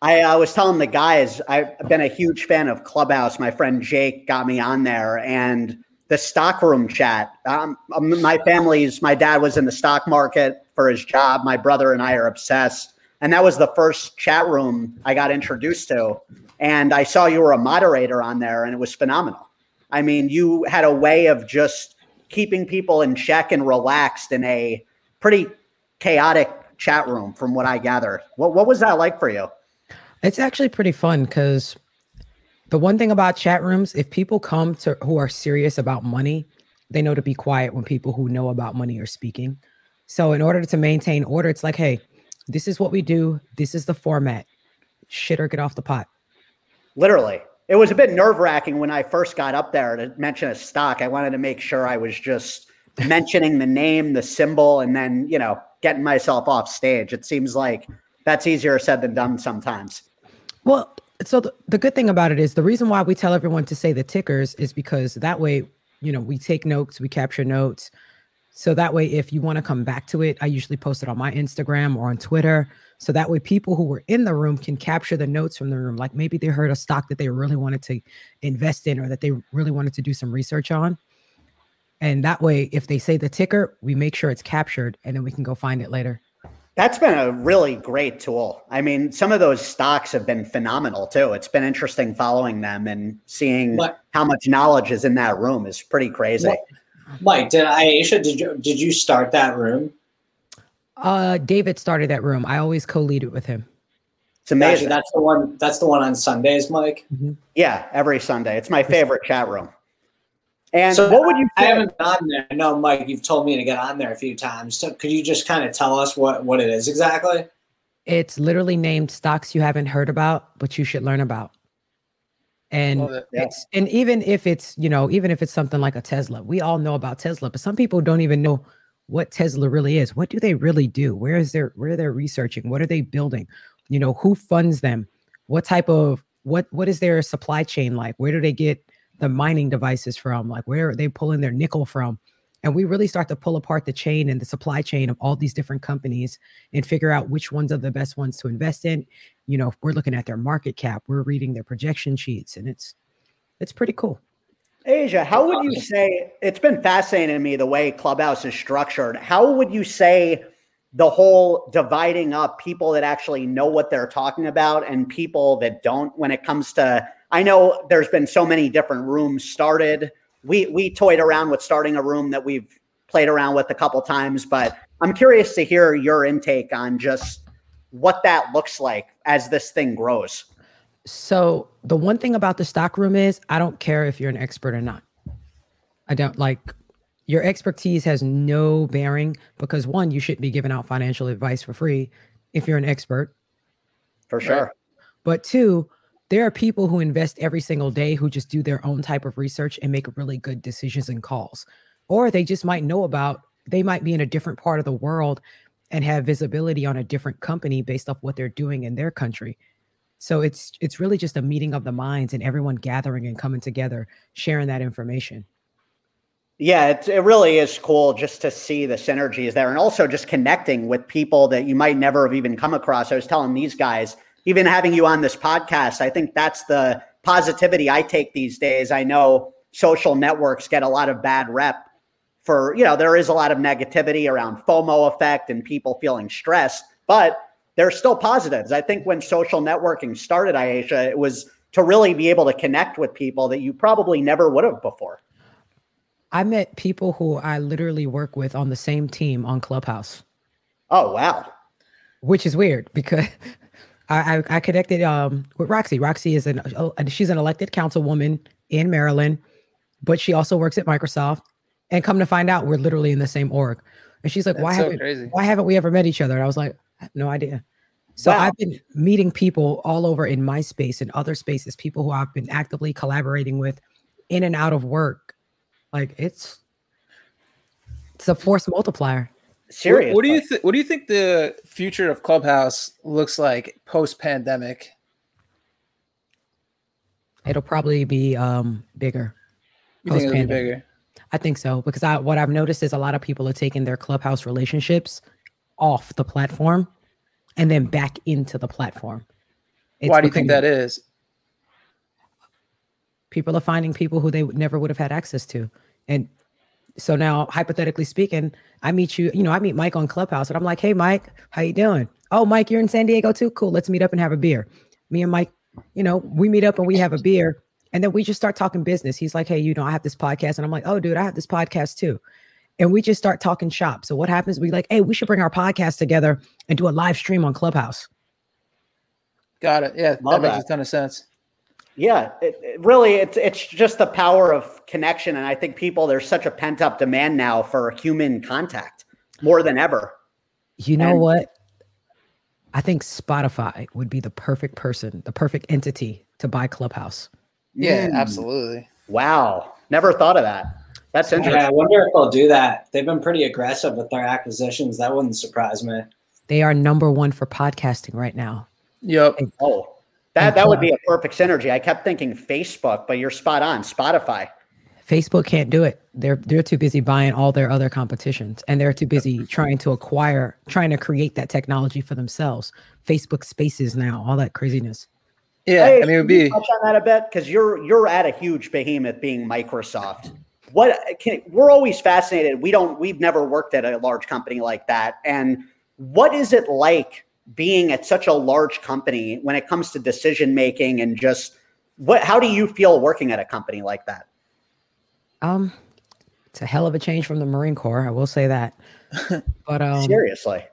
I uh, was telling the guys, I've been a huge fan of Clubhouse. My friend Jake got me on there. And the stockroom chat. Um, my family's, my dad was in the stock market for his job. My brother and I are obsessed. And that was the first chat room I got introduced to. And I saw you were a moderator on there, and it was phenomenal. I mean, you had a way of just keeping people in check and relaxed in a pretty chaotic chat room, from what I gathered. What, what was that like for you? It's actually pretty fun because the one thing about chat rooms, if people come to who are serious about money, they know to be quiet when people who know about money are speaking. So in order to maintain order, it's like, hey, this is what we do. This is the format. Shit or get off the pot. Literally. It was a bit nerve-wracking when I first got up there to mention a stock. I wanted to make sure I was just mentioning the name, the symbol, and then, you know, getting myself off stage. It seems like that's easier said than done sometimes. Well, so the, the good thing about it is the reason why we tell everyone to say the tickers is because that way, you know, we take notes, we capture notes. So that way, if you want to come back to it, I usually post it on my Instagram or on Twitter. So that way people who were in the room can capture the notes from the room. Like maybe they heard a stock that they really wanted to invest in or that they really wanted to do some research on. And that way, if they say the ticker, we make sure it's captured and then we can go find it later. That's been a really great tool. I mean, some of those stocks have been phenomenal too. It's been interesting following them and seeing what? how much knowledge is in that room is pretty crazy. What? Mike, did Aisha, did you, did you start that room? Uh, David started that room. I always co-lead it with him. It's amazing. Aisha, that's the one, that's the one on Sundays, Mike. Mm-hmm. Yeah. Every Sunday. It's my favorite chat room. And so what would you, I haven't been on there. No, Mike, you've told me to get on there a few times. So could you just kind of tell us what, what it is exactly? It's literally named Stocks You Haven't Heard About, But You Should Learn About. And it, yeah. it's, and even if it's, you know, even if it's something like a Tesla, we all know about Tesla, but some people don't even know what Tesla really is. What do they really do? Where is their, where they're researching? What are they building? You know, who funds them? What type of, what, what is their supply chain like? Where do they get the mining devices from? Like, where are they pulling their nickel from? And we really start to pull apart the chain and the supply chain of all these different companies and figure out which ones are the best ones to invest in. You know, we're looking at their market cap, we're reading their projection sheets, and it's it's pretty cool. Aisha, how would you say, it's been fascinating to me the way Clubhouse is structured. How would you say the whole dividing up people that actually know what they're talking about and people that don't when it comes to, I know there's been so many different rooms started. We, we toyed around with starting a room that we've played around with a couple times, but I'm curious to hear your intake on just what that looks like as this thing grows. So the one thing about the stock room is I don't care if you're an expert or not. I don't like your expertise has no bearing because one, you shouldn't be giving out financial advice for free if you're an expert. For sure. Right? But two, there are people who invest every single day who just do their own type of research and make really good decisions and calls, or they just might know about, they might be in a different part of the world and have visibility on a different company based off what they're doing in their country. So it's, it's really just a meeting of the minds and everyone gathering and coming together, sharing that information. Yeah, it, it really is cool just to see the synergies there and also just connecting with people that you might never have even come across. I was telling these guys, even having you on this podcast, I think that's the positivity I take these days. I know social networks get a lot of bad rep for, you know, there is a lot of negativity around FOMO effect and people feeling stressed, but there's still positives. I think when social networking started, Aisha, it was to really be able to connect with people that you probably never would have before. I met people who I literally work with on the same team on Clubhouse. Oh, wow. Which is weird because I, I, I connected um, with Roxy. Roxy is an, she's an elected councilwoman in Maryland, but she also works at Microsoft, and come to find out we're literally in the same org. And she's like, why haven't, why haven't we ever met each other? And I was like, I have no idea. So wow. I've been meeting people all over in my space and other spaces, people who I've been actively collaborating with in and out of work. Like it's, it's a force multiplier. Serious. What, what do you th- what do you think the future of Clubhouse looks like post pandemic? It'll probably be um, bigger. You think it'll be bigger? I think so, because I, what I've noticed is a lot of people are taking their Clubhouse relationships off the platform and then back into the platform. It's Why do you think that is? People are finding people who they never would have had access to. And so now, hypothetically speaking, I meet you, you know, I meet Mike on Clubhouse and I'm like, hey, Mike, how you doing? Oh, Mike, you're in San Diego too? Cool. Let's meet up and have a beer. Me and Mike, you know, we meet up and we have a beer and then we just start talking business. He's like, hey, you know, I have this podcast. And I'm like, oh, dude, I have this podcast too. And we just start talking shop. So what happens? We like, hey, we should bring our podcast together and do a live stream on Clubhouse. Got it. Yeah. Love that, makes a ton of sense. Yeah, it, it really, it's it's just the power of connection. And I think people, there's such a pent up demand now for human contact more than ever. You know and- what? I think Spotify would be the perfect person, the perfect entity to buy Clubhouse. Yeah, mm. absolutely. Wow. Never thought of that. That's interesting. Yeah, I wonder if they'll do that. They've been pretty aggressive with their acquisitions. That wouldn't surprise me. They are number one for podcasting right now. Yep. And- oh. That that would be a perfect synergy. I kept thinking Facebook, but you're spot on. Spotify. Facebook can't do it. They're they're too busy buying all their other competitions, and they're too busy trying to acquire, trying to create that technology for themselves. Facebook Spaces now, all that craziness. Yeah, hey, I mean, it would be. Can you touch on that a bit? Because you're you're at a huge behemoth, being Microsoft. What can we're always fascinated. We don't. We've never worked at a large company like that. And what is it like being at such a large company when it comes to decision making and just what, how do you feel working at a company like that? Um, it's a hell of a change from the Marine Corps. I will say that, but, um, seriously,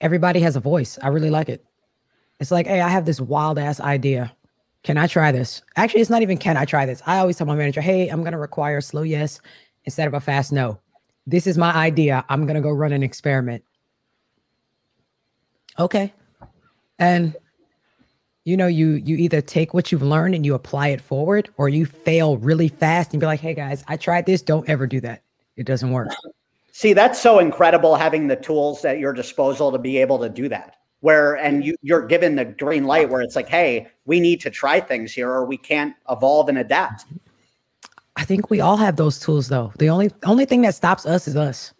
everybody has a voice. I really like it. It's like, hey, I have this wild ass idea. Can I try this? Actually, it's not even, can I try this? I always tell my manager, hey, I'm going to require a slow yes instead of a fast no. This is my idea. I'm going to go run an experiment. Okay. And, you know, you you either take what you've learned and you apply it forward, or you fail really fast and be like, hey, guys, I tried this. Don't ever do that. It doesn't work. See, that's so incredible having the tools at your disposal to be able to do that where and you, you're given the green light where it's like, hey, we need to try things here or we can't evolve and adapt. I think we all have those tools, though. The only only thing that stops us is us.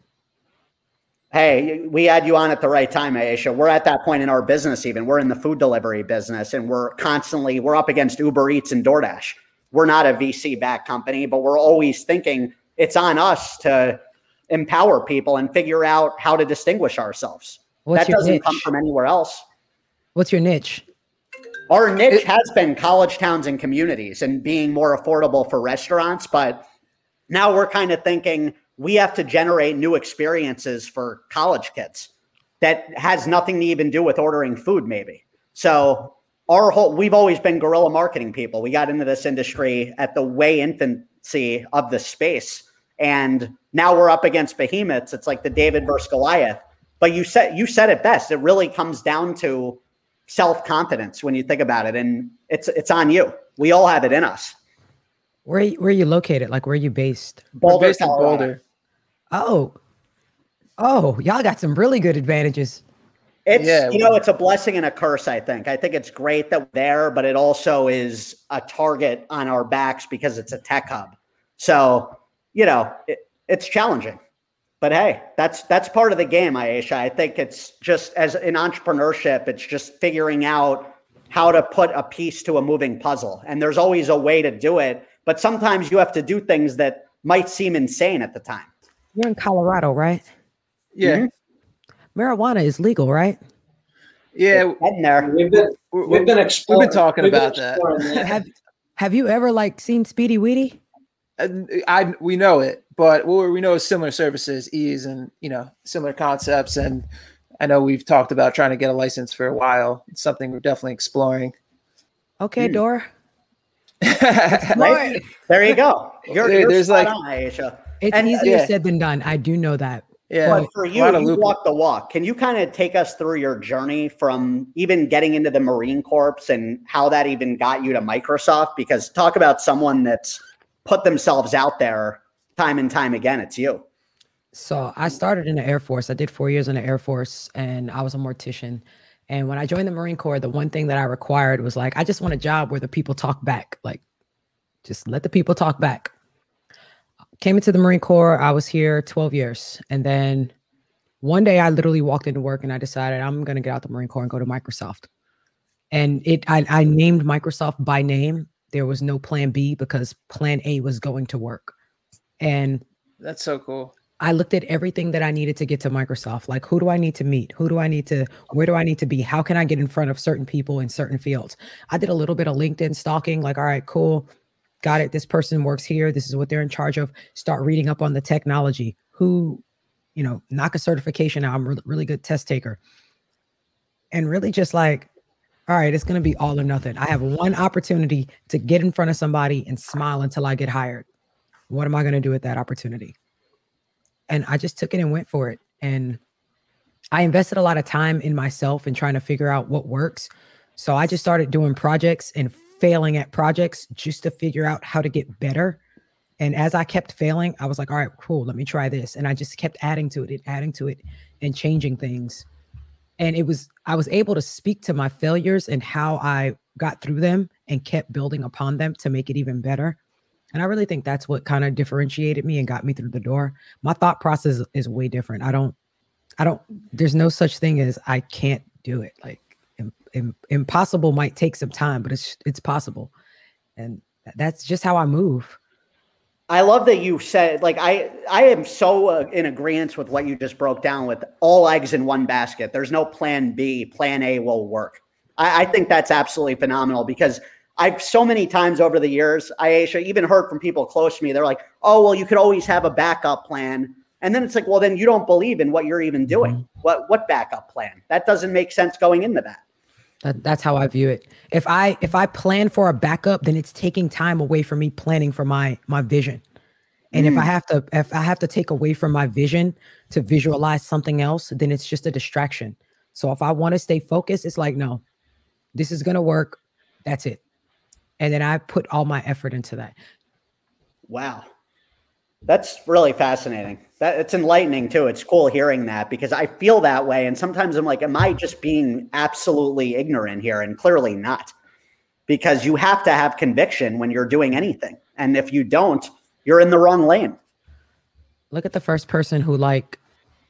Hey, we had you on at the right time, Aisha. We're at that point in our business even. We're in the food delivery business, and we're constantly, we're up against Uber Eats and DoorDash. We're not a V C-backed company, but we're always thinking it's on us to empower people and figure out how to distinguish ourselves. What's that doesn't niche? Come from anywhere else. What's your niche? Our niche it- has been college towns and communities and being more affordable for restaurants, but now we're kind of thinking we have to generate new experiences for college kids that has nothing to even do with ordering food, maybe. So our whole, we've always been guerrilla marketing people. We got into this industry at the way infancy of the space. And now we're up against behemoths. It's like the David versus Goliath, but you said, you said it best. It really comes down to self-confidence when you think about it. And it's, it's on you. We all have it in us. Where where are you located? Like, where are you based? Boulder, based in Boulder. Oh, oh, y'all got some really good advantages. It's yeah, you know, it's a blessing and a curse. I think. I think it's great that we're there, but it also is a target on our backs because it's a tech hub. So you know, it, it's challenging. But hey, that's that's part of the game, Aisha. I think it's just as in entrepreneurship, it's just figuring out how to put a piece to a moving puzzle, and there's always a way to do it. But sometimes you have to do things that might seem insane at the time. You're in Colorado, right? Yeah. Mm-hmm. Marijuana is legal, right? Yeah. Been there. We've been, we've we've been, exploring. We've been talking we've been about that. that. Have, have you ever like seen Speedy Weedy? Uh, I, we know it, but what we know is similar services, ease and, you know, similar concepts. And I know we've talked about trying to get a license for a while. It's something we're definitely exploring. Okay, mm. Dora. Right. There you go. You're, there, you're there's like on, Aisha. It's and, easier yeah. said than done. I do know that. Yeah. But for you, you walk the walk. Can you kind of take us through your journey from even getting into the Marine Corps and how that even got you to Microsoft? Because talk about someone that's put themselves out there time and time again. It's you. So I started in the Air Force. I did four years in the Air Force and I was a mortician. And when I joined the Marine Corps, the one thing that I required was like, I just want a job where the people talk back. Like, just let the people talk back. Came into the Marine Corps. I was here twelve years. And then one day I literally walked into work and I decided I'm going to get out the Marine Corps and go to Microsoft. And it, I, I named Microsoft by name. There was no plan B because plan A was going to work. And that's so cool. I looked at everything that I needed to get to Microsoft. Like, who do I need to meet? Who do I need to, where do I need to be? How can I get in front of certain people in certain fields? I did a little bit of LinkedIn stalking. Like, all right, cool. Got it. This person works here. This is what they're in charge of. Start reading up on the technology. Who, you know, knock a certification out. I'm a really good test taker. And really just like, all right, it's going to be all or nothing. I have one opportunity to get in front of somebody and smile until I get hired. What am I going to do with that opportunity? And I just took it and went for it. And I invested a lot of time in myself and trying to figure out what works. So I just started doing projects and failing at projects just to figure out how to get better. And as I kept failing, I was like, all right, cool, let me try this. And I just kept adding to it and adding to it and changing things. And it was, I was able to speak to my failures and how I got through them and kept building upon them to make it even better. And I really think that's what kind of differentiated me and got me through the door. My thought process is way different. I don't, I don't, there's no such thing as I can't do it. Like im, im, impossible might take some time, but it's, it's possible. And that's just how I move. I love that you said, like, I, I am so uh, in agreement with what you just broke down with all eggs in one basket. There's no plan B, plan A will work. I, I think that's absolutely phenomenal because I've so many times over the years, Aisha, even heard from people close to me. They're like, oh, well, you could always have a backup plan. And then it's like, well, then you don't believe in what you're even doing. What what backup plan? That doesn't make sense going into that. that that's how I view it. If I if I plan for a backup, then it's taking time away from me planning for my my vision. And mm. if I have to if I have to take away from my vision to visualize something else, then it's just a distraction. So if I want to stay focused, it's like, no, this is going to work. That's it. And then I put all my effort into that. Wow. That's really fascinating. That it's enlightening too. It's cool hearing that because I feel that way. And sometimes I'm like, am I just being absolutely ignorant here? And clearly not, because you have to have conviction when you're doing anything. And if you don't, you're in the wrong lane. Look at the first person who like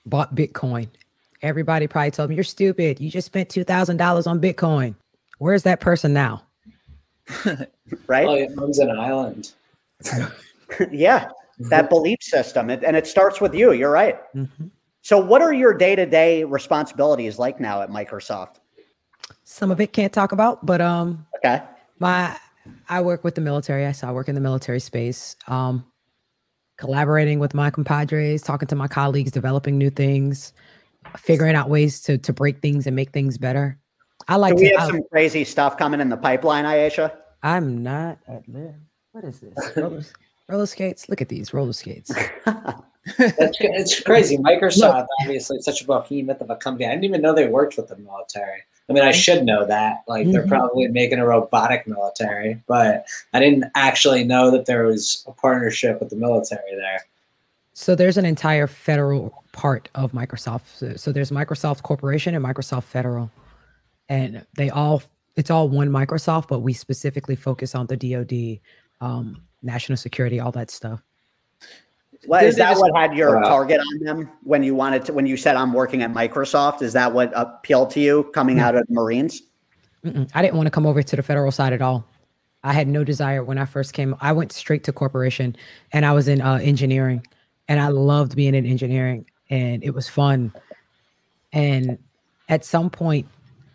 bought Bitcoin. Everybody probably told me, you're stupid. You just spent two thousand dollars on Bitcoin. Where's that person now? Right? Oh, it owns an island. Yeah, that belief system. It, and it starts with you. You're right. Mm-hmm. So what are your day-to-day responsibilities like now at Microsoft? Some of it can't talk about, but um, okay. my I work with the military. So I work in the military space, um, collaborating with my compadres, talking to my colleagues, developing new things, figuring out ways to to break things and make things better. I like. Do we to, have I, some crazy stuff coming in the pipeline, Aisha? I'm not at live. What is this? Roller, roller skates? Look at these roller skates. That's, it's crazy. Microsoft, obviously, it's such a behemoth of a company. I didn't even know they worked with the military. I mean, I should know that. Like, mm-hmm. they're probably making a robotic military, but I didn't actually know that there was a partnership with the military there. So there's an entire federal part of Microsoft. So, so there's Microsoft Corporation and Microsoft Federal. And they all, it's all one Microsoft, but we specifically focus on the D O D, um, national security, all that stuff. Well, is that what had your target on them when you wanted to, when you said I'm working at Microsoft? Is that what appealed to you coming out of Marines? Mm-mm. I didn't want to come over to the federal side at all. I had no desire when I first came. I went straight to corporation, and I was in uh, engineering, and I loved being in engineering, and it was fun. And at some point,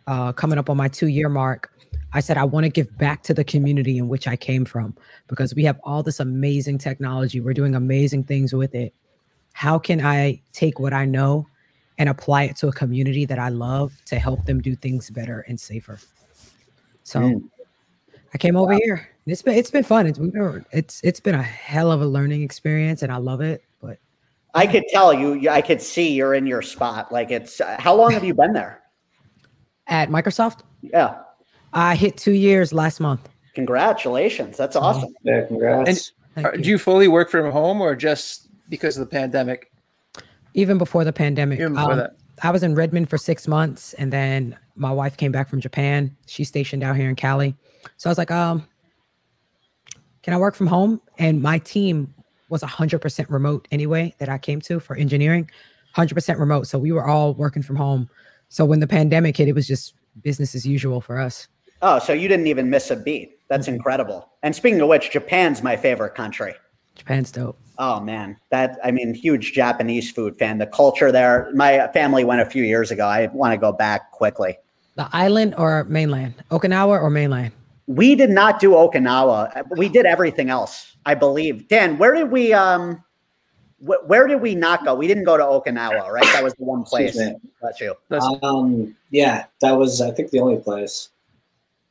uh, coming up on my two year mark, I said, I want to give back to the community in which I came from, because we have all this amazing technology. We're doing amazing things with it. How can I take what I know and apply it to a community that I love to help them do things better and safer? So mm. I came over wow. here. It's been, it's been fun. It's, it's, it's been a hell of a learning experience, and I love it. But I could tell you, I could see you're in your spot. Like, it's, uh, how long have you been there? At Microsoft? Yeah. I hit two years last month. Congratulations. That's awesome. Yeah, congrats. And are, you. Do you fully work from home, or just because of the pandemic? Even before the pandemic. Even before um, that. I was in Redmond for six months, and then my wife came back from Japan. She's stationed out here in Cali. So I was like, um, can I work from home? And my team was one hundred percent remote anyway that I came to for engineering, one hundred percent remote. So we were all working from home. So when the pandemic hit, it was just business as usual for us. Oh, so you didn't even miss a beat. That's mm-hmm. incredible. And speaking of which, Japan's my favorite country. Japan's dope. Oh man, that, I mean, huge Japanese food fan. The culture there. My family went a few years ago. I want to go back quickly. The island or mainland? Okinawa or mainland? We did not do Okinawa. We did everything else, I believe. Dan, where did we? Um, wh- where did we not go? We didn't go to Okinawa, right? That was the one place. That's you. Um, yeah, that was, I think, the only place.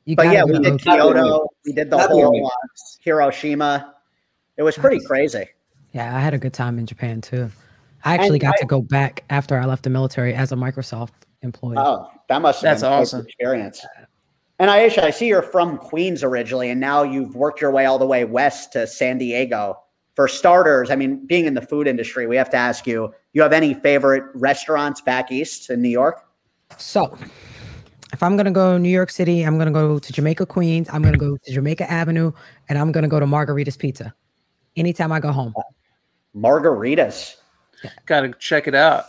You but yeah, we did Kyoto. We did the whole Hiroshima. It was pretty crazy. Yeah, I had a good time in Japan too. I actually and got I, to go back after I left the military as a Microsoft employee. Oh, that must have That's been an awesome experience. And Aisha, I see you're from Queens originally, and now you've worked your way all the way west to San Diego. For starters, I mean, being in the food industry, we have to ask you, you have any favorite restaurants back east in New York? So if I'm going to go to New York City, I'm going to go to Jamaica, Queens. I'm going to go to Jamaica Avenue, and I'm going to go to Margarita's Pizza anytime I go home. Margaritas. Yeah. Got to check it out.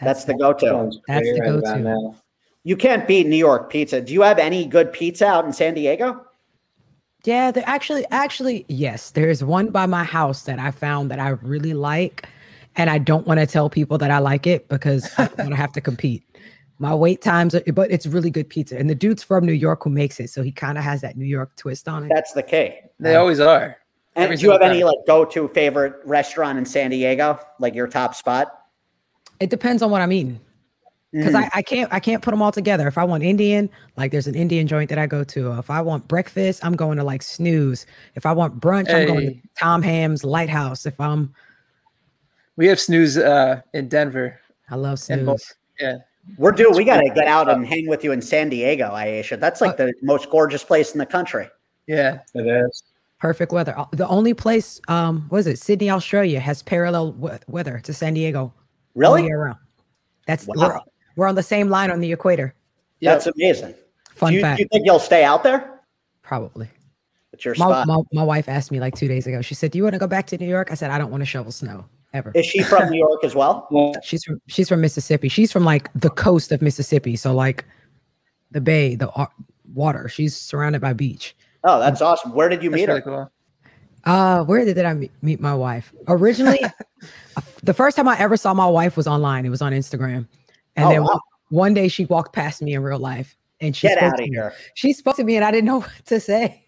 That's, that's the go-to. That's the go-to. You can't beat New York pizza. Do you have any good pizza out in San Diego? Yeah, there actually, actually, yes. There is one by my house that I found that I really like, and I don't want to tell people that I like it because I don't want to have to compete. My wait times, are, but it's really good pizza. And the dude's from New York who makes it, so he kind of has that New York twist on it. That's the key. They um, always are. And Every do you have any like go-to favorite restaurant in San Diego, like your top spot? It depends on what I'm eating. Because mm. I, I can't I can't put them all together. If I want Indian, like there's an Indian joint that I go to. If I want breakfast, I'm going to like Snooze. If I want brunch, hey. I'm going to Tom Ham's Lighthouse. If I'm we have Snooze uh, in Denver. I love Snooze. Yeah. We're due. We gotta get out and hang with you in San Diego, Aisha. That's like uh, the most gorgeous place in the country. Yeah, it is. Perfect weather. The only place, um, what is it? Sydney, Australia has parallel we- weather to San Diego. Really? All year round. That's wow. we're, We're on the same line on the equator. That's yep. amazing. Fun do you, fact. Do you think you'll stay out there? Probably. It's your my, spot. My, my wife asked me like two days ago. She said, do you want to go back to New York? I said, I don't want to shovel snow ever. Is she from New York as well? Yeah. She's from she's from Mississippi. She's from like the coast of Mississippi. So like the bay, the uh, water. She's surrounded by beach. Oh, that's um, awesome. Where did you meet her? Really cool. Uh, where did, did I meet my wife? Originally, the first time I ever saw my wife was online. It was on Instagram. And oh, then wow. one day she walked past me in real life, and she Get spoke out to of me. Here. She spoke to me, and I didn't know what to say.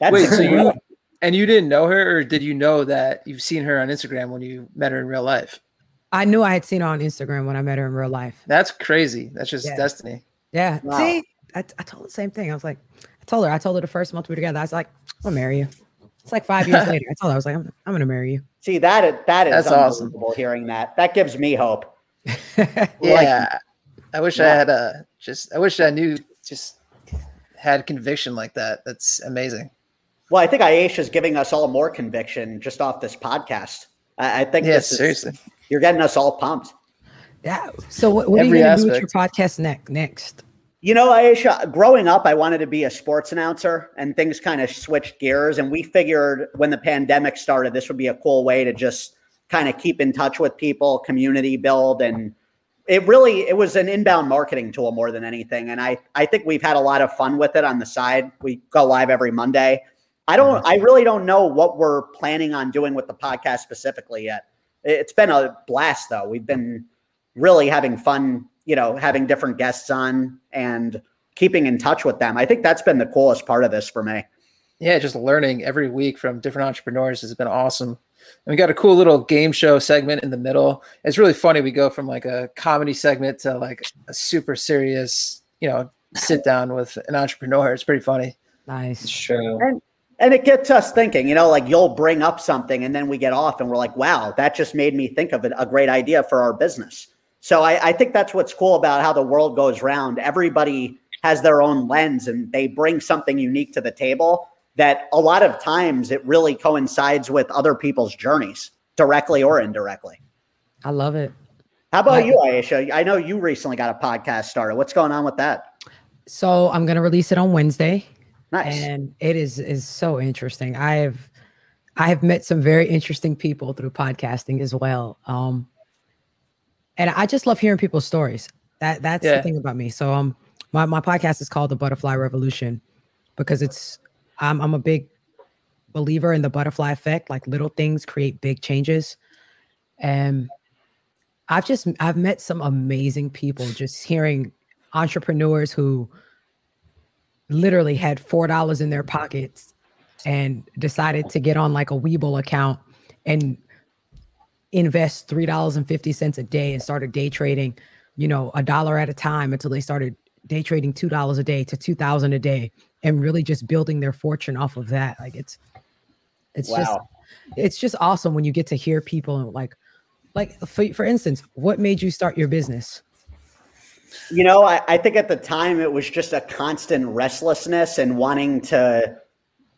That's Wait, so you and you didn't know her, or did you know that you've seen her on Instagram when you met her in real life? I knew I had seen her on Instagram when I met her in real life. That's crazy. That's just yeah. destiny. Yeah. Wow. See, I, I told her the same thing. I was like, I told her, I told her the first month we were together, I was like, I'll marry you. It's like five years later. I told her, I was like, I'm, I'm going to marry you. See, that is, that is That's unbelievable awesome. Hearing that. That gives me hope. yeah, I wish yeah. I had a just. I wish I knew. Just had conviction like that. That's amazing. Well, I think Aisha is giving us all more conviction just off this podcast. I, I think. Yeah, this seriously, is, you're getting us all pumped. Yeah. So, what, what are you going to do with your podcast next? Next. You know, Aisha, growing up, I wanted to be a sports announcer, and things kind of switched gears. And we figured when the pandemic started, this would be a cool way to just kind of keep in touch with people, community build, and it really, it was an inbound marketing tool more than anything. And I, I think we've had a lot of fun with it on the side. We go live every Monday. I don't, I really don't know what we're planning on doing with the podcast specifically yet. It's been a blast though. We've been really having fun, you know, having different guests on and keeping in touch with them. I think that's been the coolest part of this for me. Yeah. Just learning every week from different entrepreneurs has been awesome. And we got a cool little game show segment in the middle. It's really funny. We go from like a comedy segment to like a super serious, you know, sit down with an entrepreneur. It's pretty funny. Nice. Sure. And, and it gets us thinking, you know, like you'll bring up something and then we get off and we're like, wow, that just made me think of a great idea for our business. So I, I think that's what's cool about how the world goes round. Everybody has their own lens and they bring something unique to the table that a lot of times it really coincides with other people's journeys, directly or indirectly. I love it. How about you, Aisha? I know you recently got a podcast started. What's going on with that? So I'm going to release it on Wednesday. Nice. And it is is so interesting. I have I have met some very interesting people through podcasting as well. Um, and I just love hearing people's stories. That that's yeah. the thing about me. So um, my my podcast is called The Butterfly Revolution because it's I'm, I'm a big believer in the butterfly effect, like little things create big changes. And I've just, I've met some amazing people, just hearing entrepreneurs who literally had four dollars in their pockets and decided to get on like a Webull account and invest three dollars and fifty cents a day and started day trading, you know, a dollar at a time until they started day trading two dollars a day to two thousand a day. And really just building their fortune off of that. Like it's, it's wow. just, it's just awesome when you get to hear people and like, like for, for instance, what made you start your business? You know, I, I think at the time it was just a constant restlessness and wanting to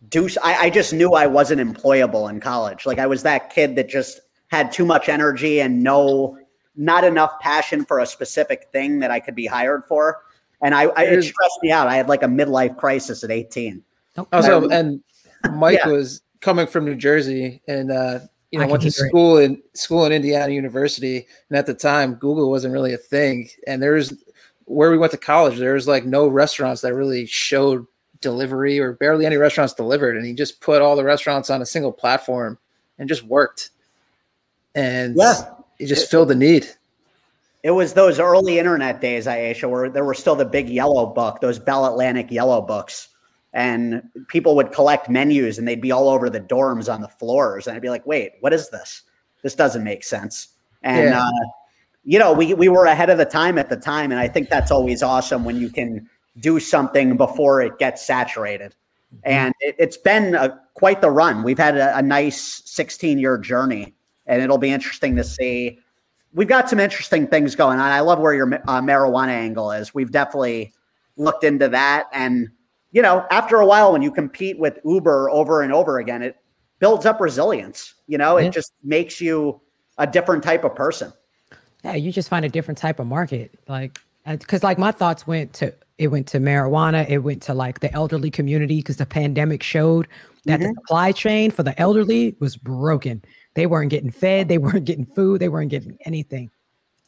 do, I, I just knew I wasn't employable in college. Like I was that kid that just had too much energy and no, not enough passion for a specific thing that I could be hired for. And I, I, it stressed me out. I had like a midlife crisis at eighteen. Also, and, and Mike yeah. was coming from New Jersey and, uh, you know, I went to school it. in school in Indiana University. And at the time, Google wasn't really a thing. And there was where we went to college, there was like no restaurants that really showed delivery or barely any restaurants delivered. And he just put all the restaurants on a single platform and just worked. And yeah. he just it, filled the need. It was those early internet days, Aisha, where there were still the big yellow book, those Bell Atlantic yellow books. And people would collect menus and they'd be all over the dorms on the floors. And I'd be like, wait, what is this? This doesn't make sense. And, yeah. uh, you know, we, we were ahead of the time at the time. And I think that's always awesome when you can do something before it gets saturated. Mm-hmm. And it, it's been a, quite the run. We've had a, a nice sixteen year journey and it'll be interesting to see. We've got some interesting things going on. I love where your uh, marijuana angle is. We've definitely looked into that. And, you know, after a while, when you compete with Uber over and over again, it builds up resilience. You know, yeah. it just makes you a different type of person. Yeah. You just find a different type of market. Like, cause like my thoughts went to, it went to marijuana. It went to like the elderly community. Cause the pandemic showed that mm-hmm. the supply chain for the elderly was broken. They weren't getting fed. They weren't getting food. They weren't getting anything.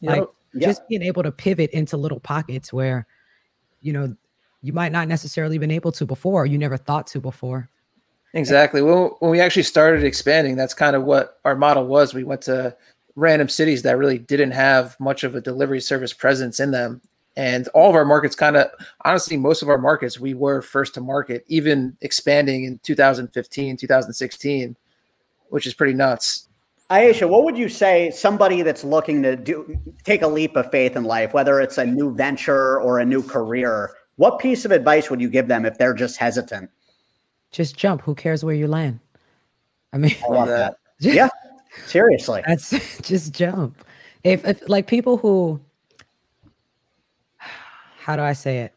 Like you know, yeah. just being able to pivot into little pockets where, you know, you might not necessarily been able to before. Or you never thought to before. Exactly. Well, when we actually started expanding, that's kind of what our model was. We went to random cities that really didn't have much of a delivery service presence in them. And all of our markets kind of, honestly, most of our markets, we were first to market, even expanding in two thousand fifteen, two thousand sixteen. Which is pretty nuts. Aisha, what would you say somebody that's looking to do take a leap of faith in life, whether it's a new venture or a new career, what piece of advice would you give them if they're just hesitant? Just jump. Who cares where you land? I mean, I love that. Just, yeah, seriously. That's just jump. If, if like people who, how do I say it?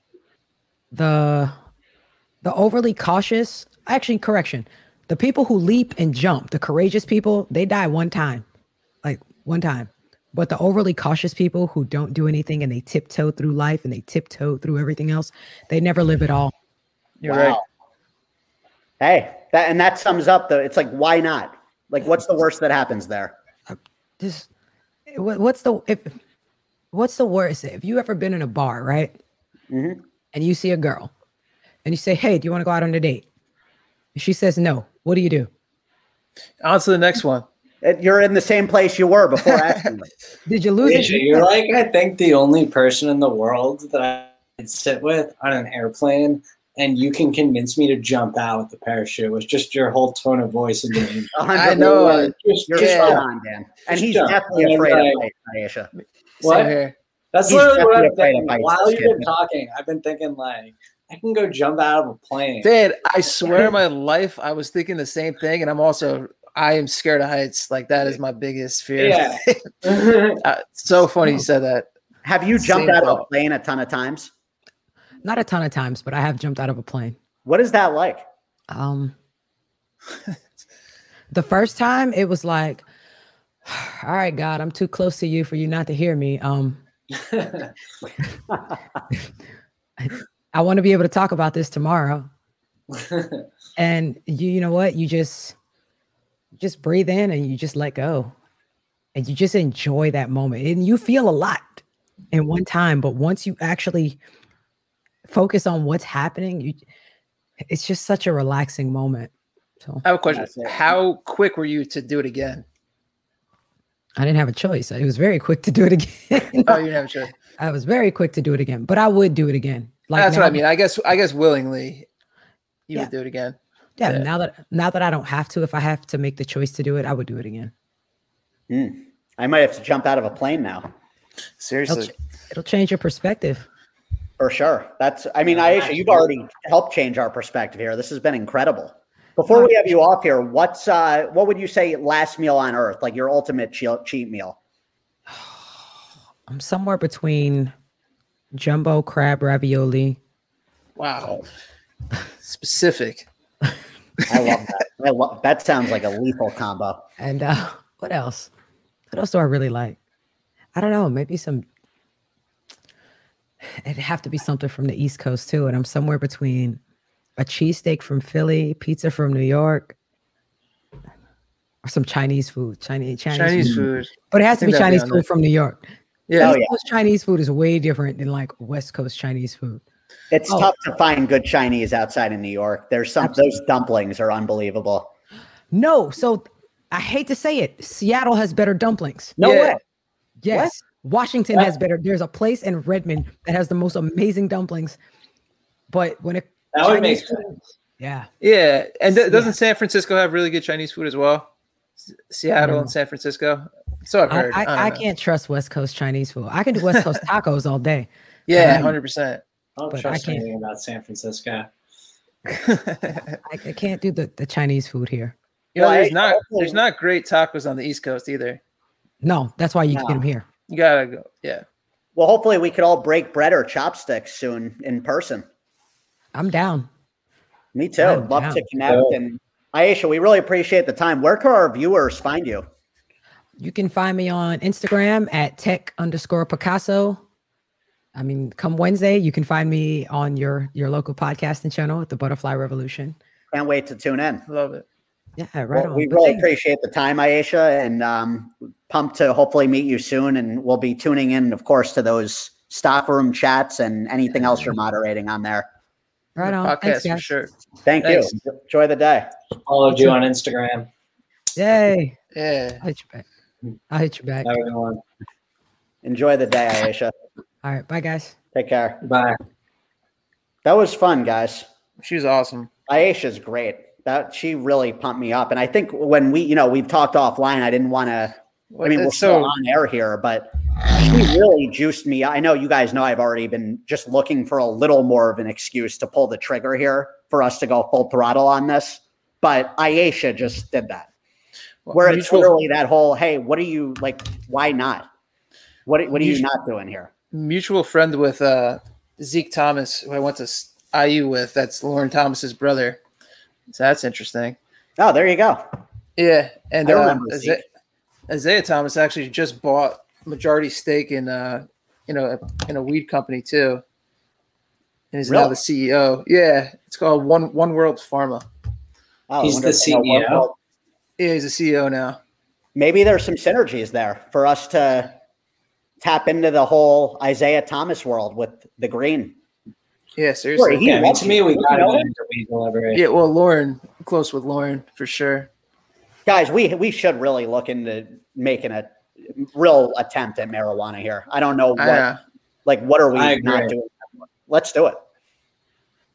The, the overly cautious, actually correction. The people who leap and jump, the courageous people, they die one time, like one time. But the overly cautious people who don't do anything and they tiptoe through life and they tiptoe through everything else, they never live at all. You're wow. right. Hey, that and that sums up the. It's like, why not? Like, what's the worst that happens there? Just what's the if what's the worst? If you ever been in a bar, right? Mm-hmm. And you see a girl and you say, hey, do you want to go out on a date? And she says no. What do you do? On to the next one. You're in the same place you were before asking. Did you lose it? You're like, I think, the only person in the world that I could sit with on an airplane and you can convince me to jump out with the parachute with just your whole tone of voice. And being, I know. Uh, just, you're just on, Dan. And he's jump. definitely and afraid like, of Aisha. What? Here. That's he's literally what I'm thinking. While you've been talking, I've been thinking like, I can go jump out of a plane. Dude, I swear my life, I was thinking the same thing. And I'm also, I am scared of heights. Like, that is my biggest fear. Yeah. uh, so funny you said that. Have you jumped same out thought. of a plane a ton of times? Not a ton of times, but I have jumped out of a plane. What is that like? Um, the first time it was like, all right, God, I'm too close to you for you not to hear me. Um, I, I want to be able to talk about this tomorrow. And you, you know what? You just, just breathe in and you just let go. And you just enjoy that moment. And you feel a lot in one time. But once you actually focus on what's happening, you, it's just such a relaxing moment. So I have a question. How quick were you to do it again? I didn't have a choice. It was very quick to do it again. Oh, you didn't have a choice. I was very quick to do it again, but I would do it again. Like, that's what I mean. I guess, I guess willingly you yeah. would do it again. Yeah, yeah. Now that, now that I don't have to, if I have to make the choice to do it, I would do it again. Mm. I might have to jump out of a plane now. Seriously. It'll, it'll change your perspective. For sure. That's, I mean, Aisha, you've already helped change our perspective here. This has been incredible. Before we have you off here, what's, uh, what would you say last meal on earth, like your ultimate cheat meal? I'm somewhere between jumbo crab ravioli. Wow. Specific. I love that. I love, that sounds like a lethal combo. And uh, what else? What else do I really like? I don't know. Maybe some, it'd have to be something from the East Coast too. And I'm somewhere between a cheesesteak from Philly, pizza from New York, or some Chinese food. Chinese Chinese, Chinese food. food. But it has to be Chinese food that. from New York. Yeah. East oh, yeah. Coast Chinese food is way different than like West Coast Chinese food. It's oh. tough to find good Chinese outside of New York. There's some Absolutely. Those dumplings are unbelievable. No, so I hate to say it. Seattle has better dumplings. No yeah. way. Yes. What? Washington what? has better. There's a place in Redmond that has the most amazing dumplings. But when it That would Chinese make sense. Food. Yeah. Yeah. And th- doesn't yeah. San Francisco have really good Chinese food as well? S- Seattle and San Francisco. So I've heard. I, I, I, I can't trust West Coast Chinese food. I can do West Coast tacos all day. Yeah, um, one hundred percent. I don't trust I anything about San Francisco. I, I can't do the, the Chinese food here. You know, well, there's, I, not, there's not great tacos on the East Coast either. No, that's why you no. can get them here. You got to go. Yeah. Well, hopefully we could all break bread or chopsticks soon in person. I'm down. Me too. I'm Love down. to connect. Cool. And Aisha, we really appreciate the time. Where can our viewers find you? You can find me on Instagram at tech underscore Picasso. I mean, come Wednesday, you can find me on your, your local podcasting channel at the Butterfly Revolution. Can't wait to tune in. Love it. Yeah, right well, on. We but really thanks. appreciate the time, Aisha, and um, pumped to hopefully meet you soon. And we'll be tuning in, of course, to those stock room chats and anything else you're moderating on there. Right on. Podcast Thanks, for sure. Thank Thanks. you. Enjoy the day. Followed you on Instagram. Yay. Yeah. I'll hit you back. I'll hit you back. Enjoy the day, Aisha. All right. Bye, guys. Take care. Bye. That was fun, guys. She was awesome. Aisha's great. That she really pumped me up. And I think when we, you know, we've talked offline, I didn't want to, well, I mean, we're still so- on air here, but she really juiced me. I know you guys know I've already been just looking for a little more of an excuse to pull the trigger here for us to go full throttle on this. But Aisha just did that. Well, Where it's literally that whole, hey, what are you like? Why not? What What are mutual, you not doing here? Mutual friend with uh, Zeke Thomas, who I went to I U with. That's Lauren Thomas's brother. So that's interesting. Oh, there you go. Yeah. And uh, Isaiah, Isaiah Thomas actually just bought majority stake in uh you know in a weed company too, and he's really? now the C E O. Yeah, it's called One One World Pharma. Oh, he's the C E O. Yeah, he's the C E O now. Maybe there's some synergies there for us to tap into the whole Isaiah Thomas world with the green. Yeah, seriously. Okay, I mean, to me, we got it. Yeah, well, Lauren, close with Lauren for sure. Guys, we we should really look into making a real attempt at marijuana here. I don't know what, uh, like, what are we not doing? Let's do it.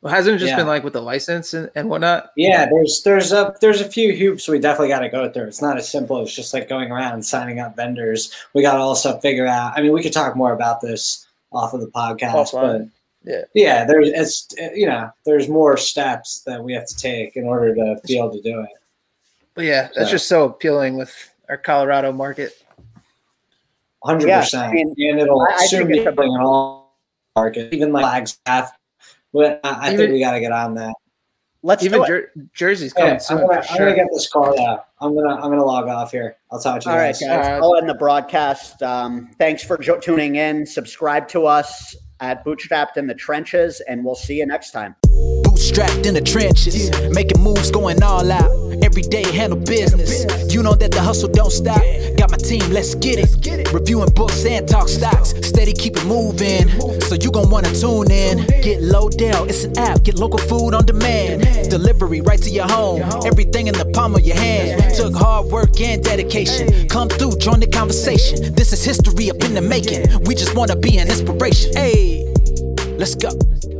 Well, hasn't it just yeah. been like with the license and, and whatnot? Yeah, there's there's a there's a few hoops we definitely got to go through. It's not as simple as just like going around and signing up vendors. We got to also figure out. I mean, we could talk more about this off of the podcast, but yeah, yeah, there's it's you know there's more steps that we have to take in order to be able to do it. But yeah, that's so. just so appealing with our Colorado market. Hundred yeah, percent, I mean, and it'll I, soon be something in all markets, even like Flagstaff. But I, I even, think we got to get on that. Let's even Jer- Jersey's coming yeah, soon. I'm gonna, I'm sure. gonna get this call out. I'm gonna I'm gonna log off here. I'll talk to you. All guys. Right, guys. All right. I'll end the broadcast. Um, thanks for jo- tuning in. Subscribe to us at Bootstrapped in the Trenches, and we'll see you next time. Bootstrapped in the trenches, yeah. making moves, going all out. Every day handle business. You know that the hustle don't stop. Got my team, let's get it. Get it. Reviewing books and talk stocks. Steady, keep it moving. So you gon' wanna tune in. Get Lodell, it's an app. Get local food on demand. Delivery right to your home. Everything in the palm of your hand. Took hard work and dedication. Come through, join the conversation. This is history up in the making. We just wanna be an inspiration. Hey, let's go.